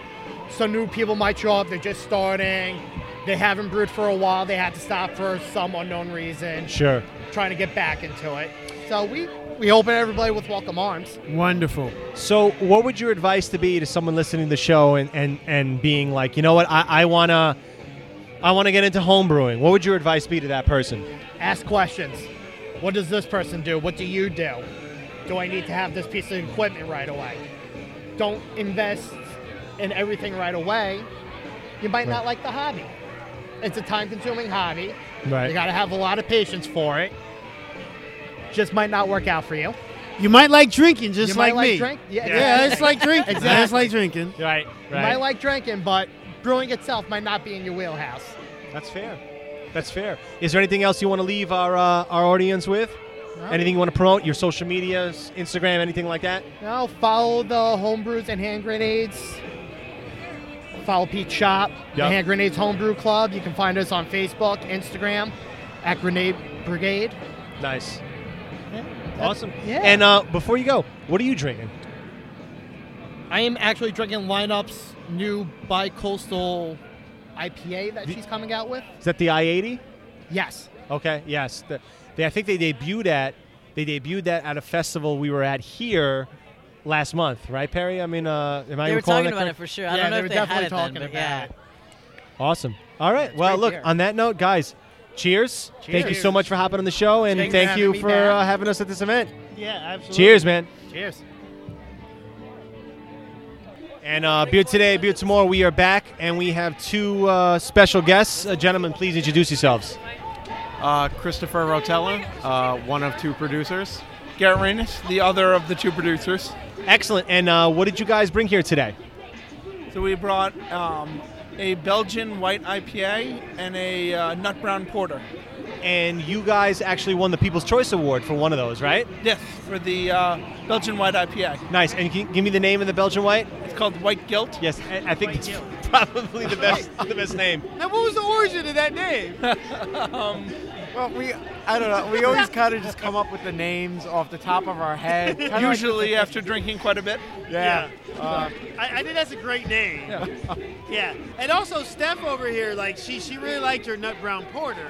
some new people might show up. They're just starting. They haven't brewed for a while. They had to stop for some unknown reason. Sure. Trying to get back into it. So we, we open everybody with welcome arms. Wonderful. So what would your advice to be to someone listening to the show and, and, and being like, you know what, I, I want to I wanna get into home brewing. What would your advice be to that person? Ask questions. What does this person do? What do you do? Do I need to have this piece of equipment right away? Don't invest in everything right away. You might right. not like the hobby. It's a time-consuming hobby. Right. You got to have a lot of patience for it. Just might not work out for you. You might like drinking, just you like might like me. Drink. Yeah, yeah. yeah, it's like drinking. Exactly. It's like drinking. Right, right. You might like drinking, but brewing itself might not be in your wheelhouse. That's fair. That's fair. Is there anything else you want to leave our uh, our audience with? No. Anything you want to promote? Your social media, Instagram, anything like that? No, follow the Homebrews and Hand Grenades. Follow Pete's shop, yep. the Hand Grenades Homebrew Club. You can find us on Facebook, Instagram, at Grenade Brigade. Nice. Yeah, awesome. Yeah. And uh, before you go, what are you drinking? I am actually drinking Lineup's new bi-coastal I P A that the, she's coming out with. Is that the I eighty? Yes. Okay, yes. The, they, I think they debuted at they debuted that at a festival we were at here last month, right, Perry? I mean, uh, am I recalling that? They were talking about it for sure. I don't know if they had it then, but yeah. Awesome. All right. Well, look, on that note, guys, cheers. Thank you so much for hopping on the show, and thank you for uh, having us at this event. Yeah, absolutely. Cheers, man. Cheers. And uh, Beer Today, Beer Tomorrow, we are back, and we have two uh, special guests. Uh, gentlemen, please introduce yourselves. Uh, Christopher Rotella, uh, one of two producers. Garrett Reynes, the other of the two producers. Excellent. And uh, what did you guys bring here today? So we brought um, a Belgian white I P A and a uh, nut brown porter. And you guys actually won the People's Choice Award for one of those, right? Yes, for the uh, Belgian white I P A. Nice. And can you give me the name of the Belgian white? It's called White Guilt. Yes, I, I think White it's Guilt. Probably the best the best name. Now, what was the origin of that name? um, well, we... I don't know. We always kind of just come up with the names off the top of our head. Usually like, after drinking quite a bit. Yeah. yeah. Uh, I, I think that's a great name. Yeah. yeah. And also Steph over here, like she she really liked your nut brown porter.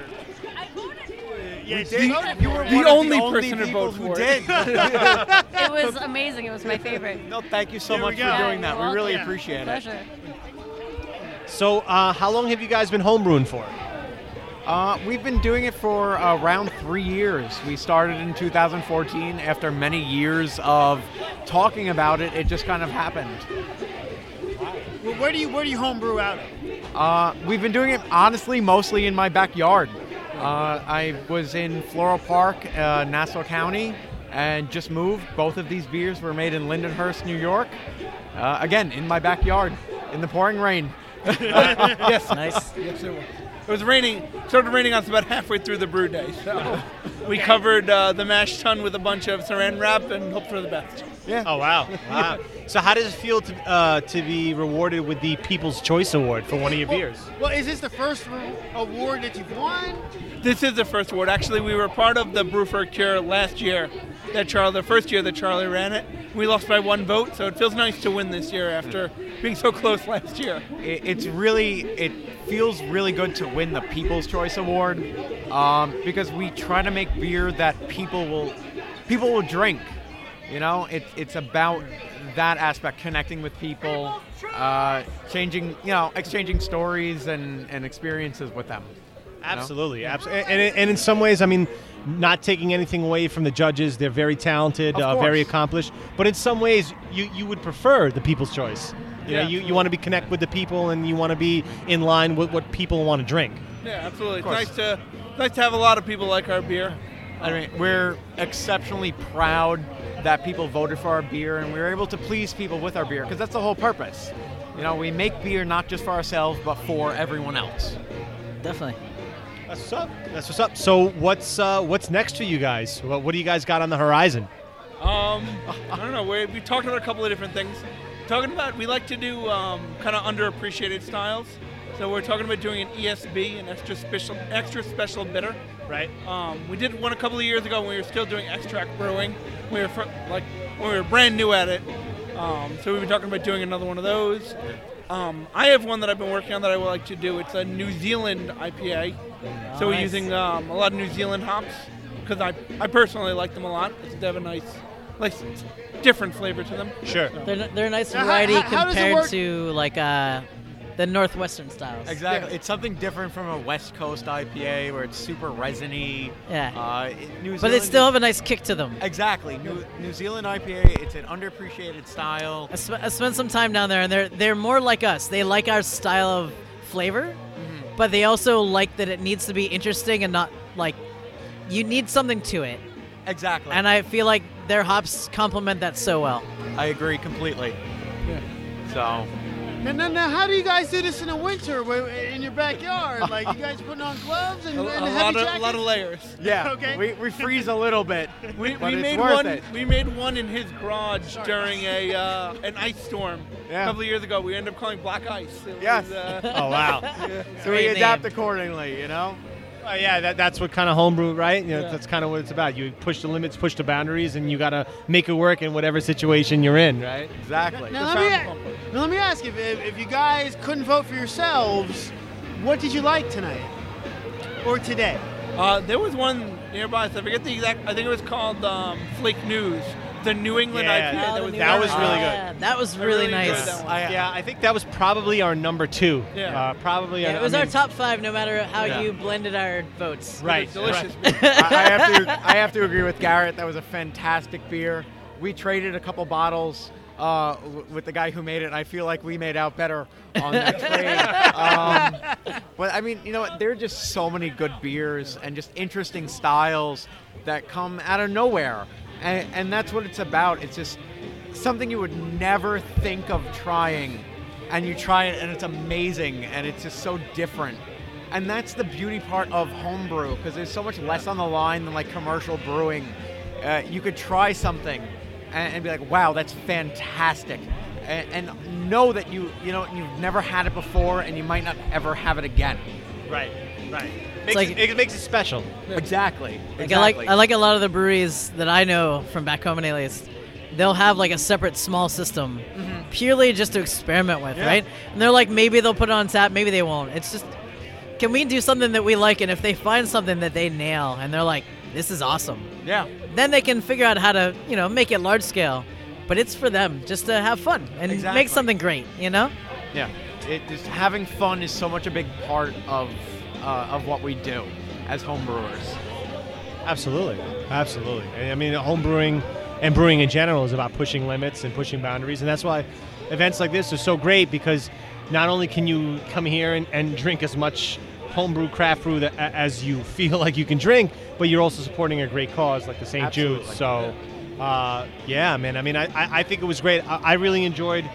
I voted for it. Yeah, she voted for you were one the, of only the only person to vote for who did. It was amazing. It was my favorite. No, thank you so there much for yeah, doing that. Welcome. We really yeah. appreciate Pleasure. It. So uh, how long have you guys been homebrewing for? Uh, we've been doing it for uh, around three years. We started in two thousand fourteen. After many years of talking about it, it just kind of happened. Well, where do you where do you homebrew out of? Uh, we've been doing it, honestly, mostly in my backyard. Uh, I was in Floral Park, uh, Nassau County, and just moved. Both of these beers were made in Lindenhurst, New York. Uh, again, in my backyard, in the pouring rain. Yes. Nice. Yes, it was. It was raining, started raining on us about halfway through the brew day. So we covered uh, the mash tun with a bunch of saran wrap and hoped for the best. Yeah. Oh, wow. Wow. So how does it feel to uh, to be rewarded with the People's Choice Award for one of your well, beers? Well, is this the first award that you've won? This is the first award. Actually, we were part of the Brew for a Cure last year, that Charlie, the first year that Charlie ran it. We lost by one vote, so it feels nice to win this year after being so close last year. It, it's really, it feels really good to win the People's Choice Award um, because we try to make beer that people will, people will drink. You know, it, it's about that aspect, connecting with people, uh, changing, you know, exchanging stories and, and experiences with them. Absolutely. You know? abso- and, and in some ways, I mean, not taking anything away from the judges. They're very talented, uh, very accomplished. But in some ways, you, you would prefer the People's Choice. You yeah, know, you, you want to be connect with the people and you want to be in line with what people want to drink. Yeah, absolutely. It's nice to, nice to have a lot of people like our beer. I mean, we're exceptionally proud that people voted for our beer, and we were able to please people with our beer, because that's the whole purpose. You know, we make beer not just for ourselves, but for everyone else. Definitely. That's what's up. That's what's up. So what's uh, what's next for you guys? What, what do you guys got on the horizon? Um, I don't know. We we talked about a couple of different things. Talking about, we like to do um, kind of underappreciated styles. So we're talking about doing an E S B, an extra special, extra special bitter. Right. Um, we did one a couple of years ago when we were still doing extract brewing. We were fr- like when we were brand new at it. Um, so we've been talking about doing another one of those. Um, I have one that I've been working on that I would like to do. It's a New Zealand I P A. Nice. So we're using um, a lot of New Zealand hops because I I personally like them a lot. It's they have a nice, like different flavor to them. Sure. So. They're they're a nice variety now, how, how, compared how to like. Uh, The Northwestern styles. Exactly. Yeah. It's something different from a West Coast I P A where it's super resiny. Yeah. Uh, it, New but they still have a nice kick to them. Exactly. New New Zealand I P A, it's an underappreciated style. I, sp- I spent some time down there, and they're, they're more like us. They like our style of flavor, mm-hmm. but they also like that it needs to be interesting and not like, you need something to it. Exactly. And I feel like their hops complement that so well. I agree completely. Yeah. So... Now, now, now, how do you guys do this in the winter in your backyard? Like, you guys putting on gloves and, a, and a heavy lot of, jackets? A lot of layers. Yeah. Okay. We, we freeze a little bit. we, but we it's made worth one. It. We made one in his garage Sorry. during a uh, an ice storm yeah. a couple of years ago. We ended up calling black ice. It yes. Was, uh, oh wow. Yeah. So Great we adapt name. accordingly, you know. Uh, yeah, that, that's what kind of homebrew, right? You know, yeah. That's kind of what it's about. You push the limits, push the boundaries, and you got to make it work in whatever situation you're in, right? Exactly. Now, now, let, me, now let me ask you, if, if you guys couldn't vote for yourselves, what did you like tonight or today? Uh, there was one nearby, so I forget the exact, I think it was called um, Flake News. The New England yeah, I P A. That was, that was really good. Yeah, that was really, really nice. I, yeah, I think that was probably our number two. Yeah. Uh, probably. Yeah, our, it was I mean, our top five, no matter how yeah. you blended our votes. Right. Delicious. Right. I, have to, I have to agree with Garrett. That was a fantastic beer. We traded a couple bottles uh, w- with the guy who made it. And I feel like we made out better on that trade. Um, but, I mean, you know what? There are just so many good beers and just interesting styles that come out of nowhere. And, and that's what it's about. It's just something you would never think of trying, and you try it and it's amazing, and it's just so different. And that's the beauty part of homebrew, because there's so much less on the line than like commercial brewing. Uh, you could try something and, and be like, wow, that's fantastic, and, and know that you you know you've never had it before and you might not ever have it again. Right, right. Makes like, it, it makes it special. Exactly. Like exactly. I like I like a lot of the breweries that I know from back home in at least. They'll have like a separate small system, mm-hmm. purely just to experiment with, yeah. right? And they're like, maybe they'll put it on tap, maybe they won't. It's just, can we do something that we like? And if they find something that they nail, and they're like, this is awesome. Yeah. Then they can figure out how to, you know, make it large scale. But it's for them, just to have fun and exactly. make something great, you know? Yeah. It just having fun is so much a big part of. Uh, of what we do as homebrewers. Absolutely, absolutely. I mean, homebrewing and brewing in general is about pushing limits and pushing boundaries, and that's why events like this are so great, because not only can you come here and, and drink as much homebrew craft brew that, as you feel like you can drink, but you're also supporting a great cause like the Saint Jude. So, uh, yeah, man. I mean, I, I think it was great. I, I really enjoyed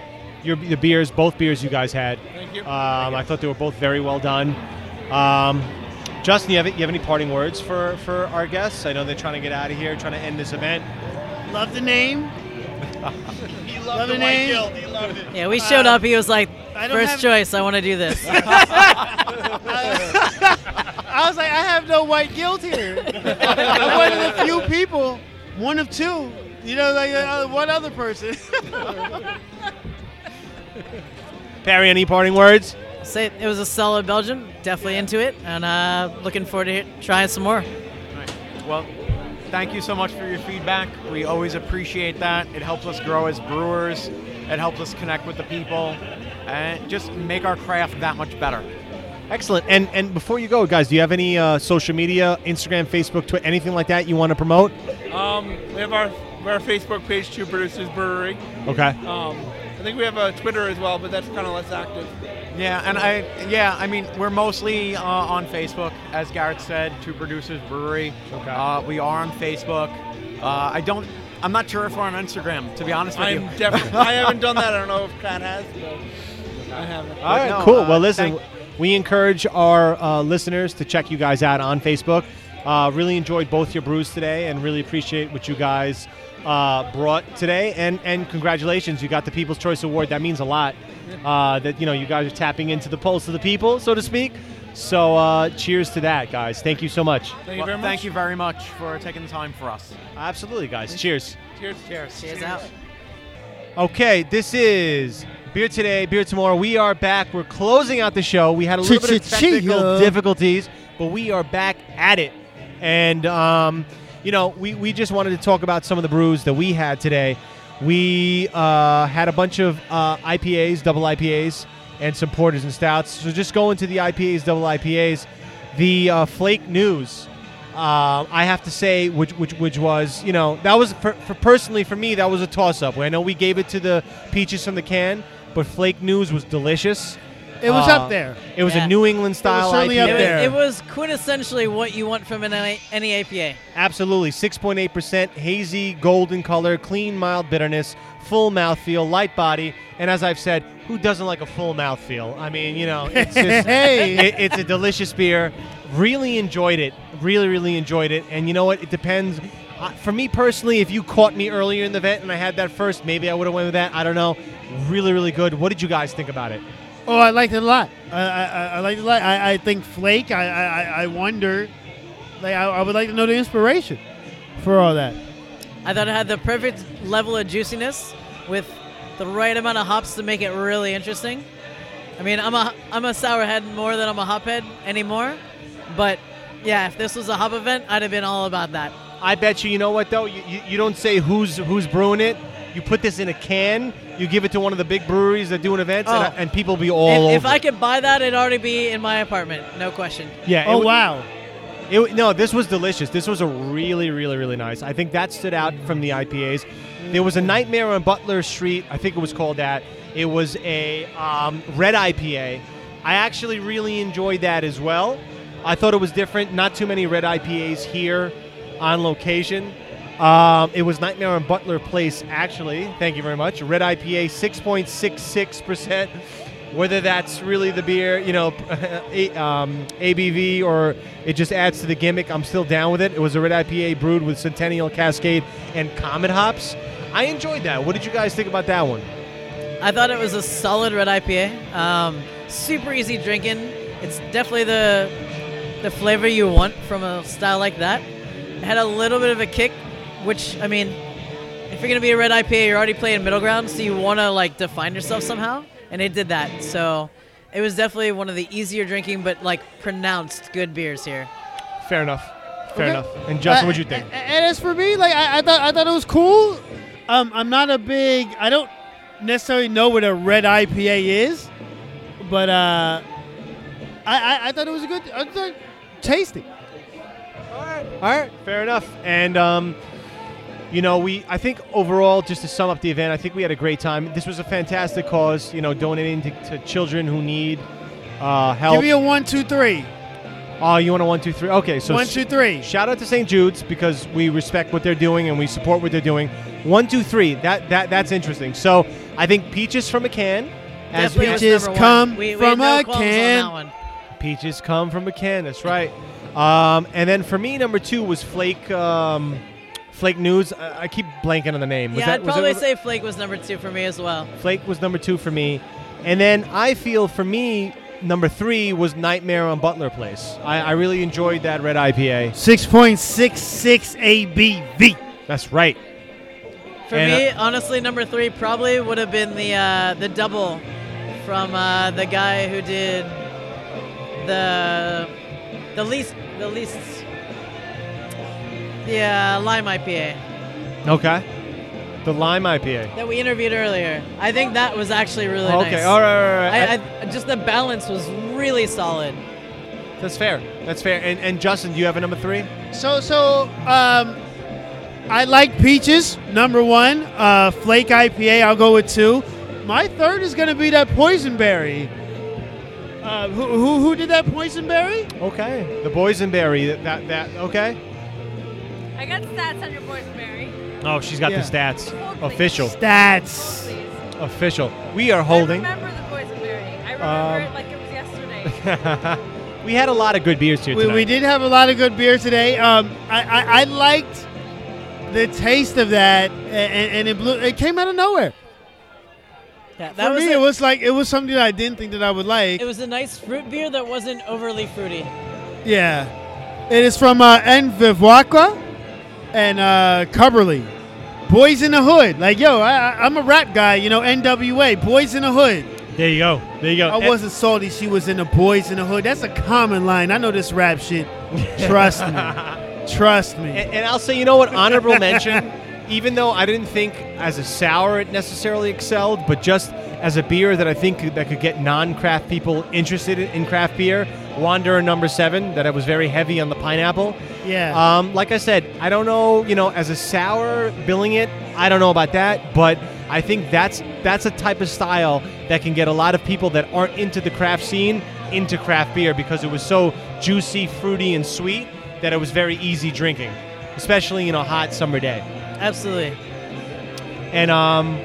your the beers, both beers you guys had. Thank you. Um, Thank you. I thought they were both very well done. Um, Justin, you have, you have any parting words for, for our guests? I know they're trying to get out of here, trying to end this event. Love the name. He loved Love the, the White Guilt. He loved it. Yeah, we showed uh, up. He was like, first have... choice, I want to do this. I was like, I have no White Guilt here. I'm one of the few people, one of two, you know, like uh, one other person. Perry, any parting words? Say it was a solid Belgium. Definitely yeah. into it, and uh, looking forward to trying some more. All right. Well, thank you so much for your feedback. We always appreciate that. It helps us grow as brewers. It helps us connect with the people, and just make our craft that much better. Excellent. And and before you go, guys, do you have any uh, social media, Instagram, Facebook, Twitter, anything like that you want to promote? Um, we have our our Facebook page, Two Producers Brewery. Okay. Um, I think we have a Twitter as well, but that's kind of less active. Yeah, and I yeah, I mean, we're mostly uh, on Facebook, as Garrett said, Two Producers Brewery. Okay. Uh, we are on Facebook. Uh, I don't, I'm not sure if we're on Instagram, to be honest with I'm you. Def- I haven't done that. I don't know if Kat has, but I haven't. All right, no, cool. Uh, well, listen, thank- we encourage our uh, listeners to check you guys out on Facebook. Uh, really enjoyed both your brews today, and really appreciate what you guys uh, brought today. And and congratulations, you got the People's Choice Award. That means a lot. Uh, that, you know, you guys are tapping into the pulse of the people, so to speak. So uh, cheers to that, guys. Thank you so much. Thank you very much. Thank you very much for taking the time for us. Absolutely, guys. Cheers. Cheers. Cheers. Cheers out. Okay, this is Beer Today, Beer Tomorrow. We are back. We're closing out the show. We had a little bit of technical difficulties, but we are back at it. And, um, you know, we, we just wanted to talk about some of the brews that we had today. We uh, had a bunch of uh, I P As, double I P As, and some porters and stouts. So just going to the I P As, double I P As, the uh, Flake News, uh, I have to say, which which which was, you know, that was, for, for personally for me, that was a toss-up. I know we gave it to the Peaches from the can, but Flake News was delicious. It was uh, up there. It was yeah. a New England style I P A. It was certainly I P A. Up there. It was, it was quintessentially what you want from an I, any I P A. Absolutely. six point eight percent, hazy, golden color, clean, mild bitterness, full mouthfeel, light body. And as I've said, who doesn't like a full mouthfeel? I mean, you know, it's just, hey. it, it's a delicious beer. Really enjoyed it. Really, really enjoyed it. And you know what? It depends. Uh, for me personally, if you caught me earlier in the event and I had that first, maybe I would have went with that. I don't know. Really, really good. What did you guys think about it? Oh, I liked it a lot. I I, I liked it a lot. I, I think Flake, I, I, I wonder, like, I, I would like to know the inspiration for all that. I thought it had the perfect level of juiciness with the right amount of hops to make it really interesting. I mean, I'm a, I'm a sour head more than I'm a hop head anymore. But, yeah, if this was a hop event, I'd have been all about that. I bet you, you know what, though? You, you, you don't say who's who's brewing it. You put this in a can, you give it to one of the big breweries that do an event, oh. and, and people will be all if, over. If I could buy that, it'd already be in my apartment, no question. Yeah. Oh, it would, wow. It, no, this was delicious. This was a really, really, really nice. I think that stood out from the I P As. There was a Nightmare on Butler Street. I think it was called that. It was a um, red I P A. I actually really enjoyed that as well. I thought it was different. Not too many red I P As here on location. Um, it was Nightmare on Butler Place, actually. Thank you very much. Red I P A, six point six six percent. Whether that's really the beer, you know, um, A B V, or it just adds to the gimmick, I'm still down with it. It was a red I P A brewed with Centennial, Cascade, and Comet hops. I enjoyed that. What did you guys think about that one? I thought it was a solid red I P A. Um, super easy drinking. It's definitely the the flavor you want from a style like that. It had a little bit of a kick. Which, I mean, if you're going to be a red I P A, you're already playing middle ground, so you want to, like, define yourself somehow, and it did that. So it was definitely one of the easier drinking but, like, pronounced good beers here. Fair enough. Fair okay. enough. And, Justin, uh, what'd you think? And as for me, like, I, I thought I thought it was cool. Um, I'm not a big – I don't necessarily know what a red I P A is, but uh, I, I, I thought it was a good – I thought tasty. All right. All right. Fair enough. And – um. You know, we. I think overall, just to sum up the event, I think we had a great time. This was a fantastic cause, you know, donating to, to children who need uh, help. Give me a one, two, three. Oh, you want a one, two, three? Okay, so one, two, three. Sh- shout out to Saint Jude's, because we respect what they're doing and we support what they're doing. One, two, three. That that that's interesting. So I think Peaches from a can. As Peaches come we, we from a can. On that one. Peaches come from a can. That's right. Um, and then for me, number two was Flake. Um, Flake News. I, I keep blanking on the name. Was yeah, that, I'd was probably that, say Flake was number two for me as well. Flake was number two for me, and then I feel for me number three was Nightmare on Butler Place. I, I really enjoyed that red I P A. Six point six six A B V. That's right. For and, me, uh, honestly, number three probably would have been the uh, the double from uh, the guy who did the the least the least. Yeah, Lime I P A. Okay. The Lime I P A. That we interviewed earlier. I think that was actually really okay, nice. Okay, all right, all right. All right. I, I, just the balance was really solid. That's fair. That's fair. And, and Justin, do you have a number three? So, so um, I like Peaches, number one. Uh, Flake I P A, I'll go with two. My third is going to be that Boysenberry. Uh, who, who, who did that Boysenberry? Okay. The Boysenberry. That, that, that, okay. I got stats on your Boysenberry. Oh, she's got yeah. the stats. Hold, official. Stats. Hold, official. We are holding. I remember the Boysenberry. I remember um, it like it was yesterday. We had a lot of good beers here we, tonight. We did have a lot of good beers today. Um, I, I, I liked the taste of that, and, and it blew, it came out of nowhere. Yeah, that For was me, a, it was like it was something that I didn't think that I would like. It was a nice fruit beer that wasn't overly fruity. Yeah. It is from uh, En Vivuaca. And uh, Cumberly, Boys in the Hood. Like, yo, I, I'm a rap guy, you know, N W A, Boys in the Hood. There you go. There you go. I and wasn't salty she was in the Boys in the Hood. That's a common line. I know this rap shit. Trust me. Trust me. And, and I'll say, you know what, honorable mention, even though I didn't think as a sour it necessarily excelled, but just as a beer that I think that could get non-craft people interested in craft beer, Wanderer number seven, that I was very heavy on the pineapple. Yeah. Um, like I said, I don't know, you know, as a sour billing it, I don't know about that, but I think that's that's a type of style that can get a lot of people that aren't into the craft scene into craft beer because it was so juicy, fruity, and sweet that it was very easy drinking, especially in a hot summer day. Absolutely. And um.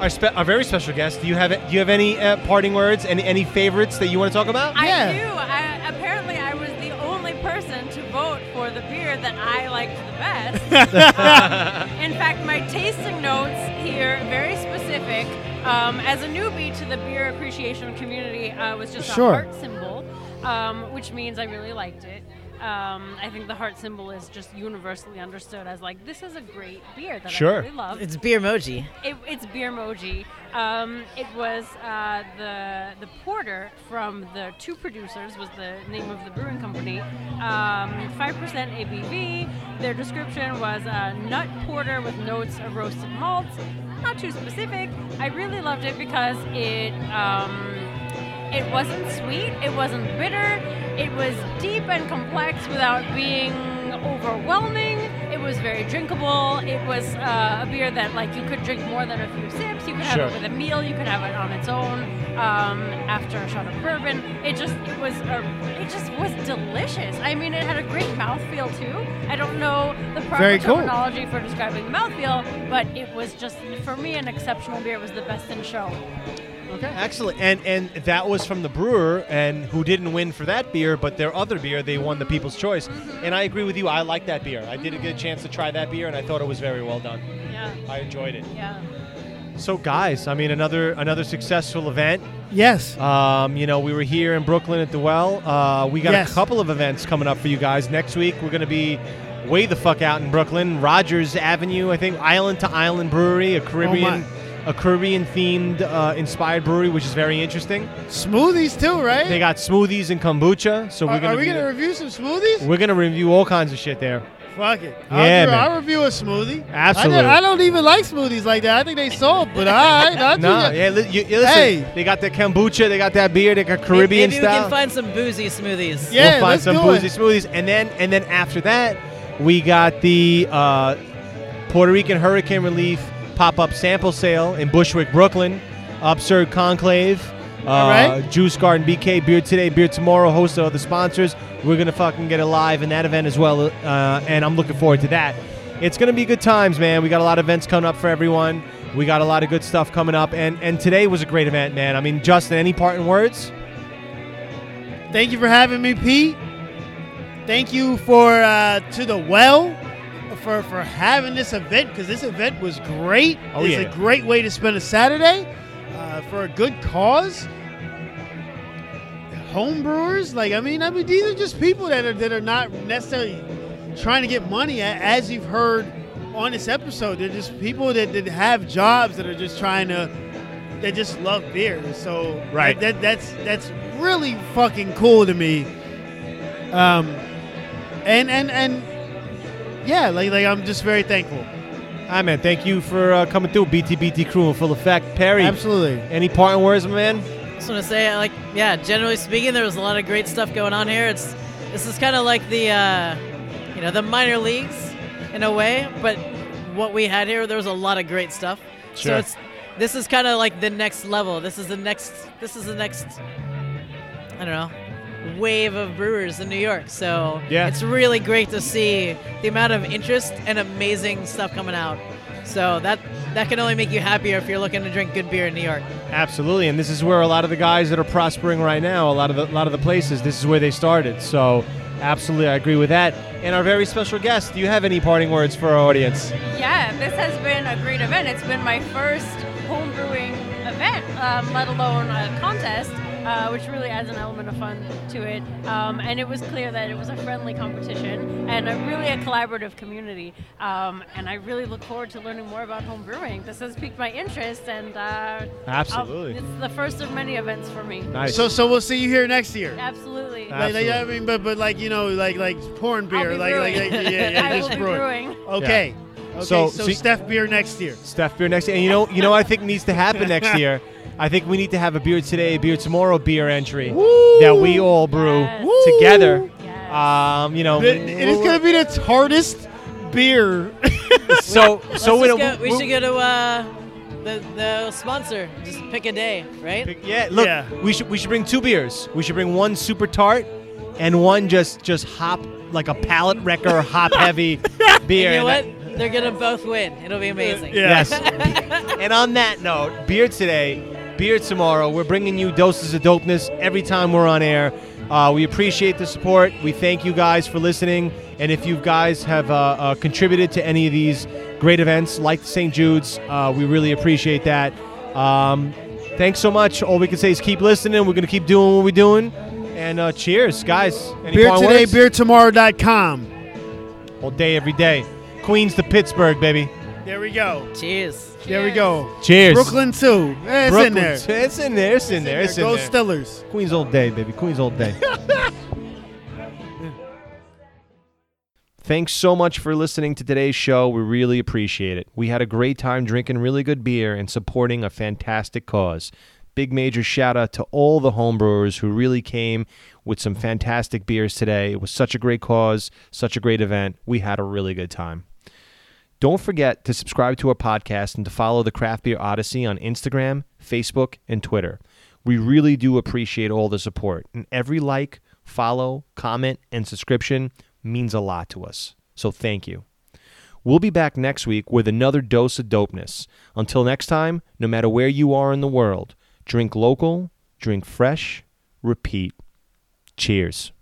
Our, spe- our very special guest. Do you have do you have any uh, parting words and any favorites that you want to talk about? I yeah. do. I, apparently, I was the only person to vote for the beer that I liked the best. um, in fact, my tasting notes here very specific. Um, as a newbie to the beer appreciation community, uh, was just sure. a heart symbol, um, which means I really liked it. Um, I think the heart symbol is just universally understood as like, this is a great beer that sure. I really love. It's beer-moji. It, it's beer-moji. Um, it was uh, the the porter from the Two Producers was the name of the brewing company. Um, five percent A B V. Their description was a nut porter with notes of roasted malts. Not too specific. I really loved it because it... Um, It wasn't sweet, it wasn't bitter, it was deep and complex without being overwhelming, it was very drinkable, it was uh, a beer that like you could drink more than a few sips, you could have sure. it with a meal, you could have it on its own um, after a shot of bourbon, it just it was a, it just was delicious. I mean, it had a great mouthfeel too. I don't know the proper very cool. terminology for describing mouthfeel, but it was just, for me, an exceptional beer. It was the best in show. Okay, excellent. And and that was from the brewer, and who didn't win for that beer, but their other beer, they won the People's Choice. Mm-hmm. And I agree with you. I like that beer. I did get a chance to try that beer, and I thought it was very well done. Yeah. I enjoyed it. Yeah. So, guys, I mean, another another successful event. Yes. Um, you know, we were here in Brooklyn at The Well. Uh, we got yes. a couple of events coming up for you guys. Next week, we're going to be way the fuck out in Brooklyn. Rogers Avenue, I think, Island to Island Brewery, a Caribbean... Oh A Caribbean-themed, uh, inspired brewery, which is very interesting. Smoothies, too, right? They got smoothies and kombucha. So we're are, gonna are we going to review some smoothies? We're going to review all kinds of shit there. Fuck it. I'll, yeah, do, I'll review a smoothie. Absolutely. I, did, I don't even like smoothies like that. I think they sold, but all right. I'll no, do yeah, li- you, listen, hey. They got the kombucha. They got that beer. They got Caribbean maybe, maybe style. Maybe we can find some boozy smoothies. Yeah, we'll find let's some do boozy it. smoothies. And then, and then after that, we got the uh, Puerto Rican Hurricane Relief pop-up sample sale in Bushwick, Brooklyn. Absurd Conclave. Uh, All right. Juice Garden B K. Beer Today, Beer Tomorrow. Host of other sponsors. We're going to fucking get alive in that event as well. Uh, and I'm looking forward to that. It's going to be good times, man. We got a lot of events coming up for everyone. We got a lot of good stuff coming up. And, and today was a great event, man. I mean, Justin, any parting words? Thank you for having me, Pete. Thank you for uh, to the well for, for having this event, because this event was great. Oh, it's yeah. a great way to spend a Saturday uh, for a good cause. Home brewers, like I mean, I mean, these are just people that are that are not necessarily trying to get money. As you've heard on this episode, they're just people that, that have jobs that are just trying to, that just love beer. So right, that, that that's that's really fucking cool to me. Um, and and and yeah, like like I'm just very thankful. Hi, man. Thank you for uh, coming through, B T B T crew, and full effect, Perry. Absolutely. Any parting words, man? I just want to say, like, yeah, generally speaking, there was a lot of great stuff going on here. It's this is kind of like the, uh, you know, the minor leagues in a way, but what we had here, there was a lot of great stuff. Sure. So it's this is kind of like the next level. This is the next. This is the next. I don't know, wave of brewers in New York. So yeah. It's really great to see the amount of interest and amazing stuff coming out. So that that can only make you happier if you're looking to drink good beer in New York. Absolutely, and this is where a lot of the guys that are prospering right now, a lot of the, a lot of the places, this is where they started. So absolutely, I agree with that. And our very special guest, do you have any parting words for our audience? Yeah, this has been a great event. It's been my first home brewing event, um, let alone a contest. Uh, which really adds an element of fun to it. Um, and it was clear that it was a friendly competition and a really a collaborative community. Um, and I really look forward to learning more about home brewing. This has piqued my interest, and uh, absolutely, I'll, it's the first of many events for me. Nice. So, so we'll see you here next year. Absolutely. Absolutely. Like, I mean, but but like you know, like like pouring beer, like, like like yeah, yeah, yeah I just will be brewing. brewing. Okay. Yeah. Okay. So, so, so Steph beer next year. Steph beer next year, and you know you know what I think needs to happen next year. I think we need to have a beer today, a beer tomorrow beer entry Woo! That we all brew yes. together. Yes. Um, you know, the, it is going to be the hardest beer. so, so we, go, we should go to uh, the the sponsor. Just pick a day, right? Pick, yeah. Look, yeah. we should we should bring two beers. We should bring one super tart and one just just hop like a palate wrecker, hop heavy beer. You know what? I, They're gonna both win. It'll be amazing. Yeah. Yes. And on that note, beer today. Beer tomorrow. We're bringing you doses of dopeness every time we're on air. Uh, we appreciate the support. We thank you guys for listening. And if you guys have uh, uh, contributed to any of these great events like Saint Jude's, uh, we really appreciate that. Um, thanks so much. All we can say is keep listening. We're going to keep doing what we're doing. And uh, cheers, guys. Any beer today, beer tomorrow dot com. All day, every day. Queens to Pittsburgh, baby. There we go. Cheers. There Cheers. we go. Cheers. Brooklyn too. Eh, it's Brooklyn, in there. It's in there. It's, it's in there. It's in there. Go Stillers. Queens all day, baby. Queens all day. Thanks so much for listening to today's show. We really appreciate it. We had a great time drinking really good beer and supporting a fantastic cause. Big major shout out to all the homebrewers who really came with some fantastic beers today. It was such a great cause, such a great event. We had a really good time. Don't forget to subscribe to our podcast and to follow the Craft Beer Odyssey on Instagram, Facebook, and Twitter. We really do appreciate all the support, and every like, follow, comment, and subscription means a lot to us. So thank you. We'll be back next week with another dose of dopeness. Until next time, no matter where you are in the world, drink local, drink fresh, repeat. Cheers.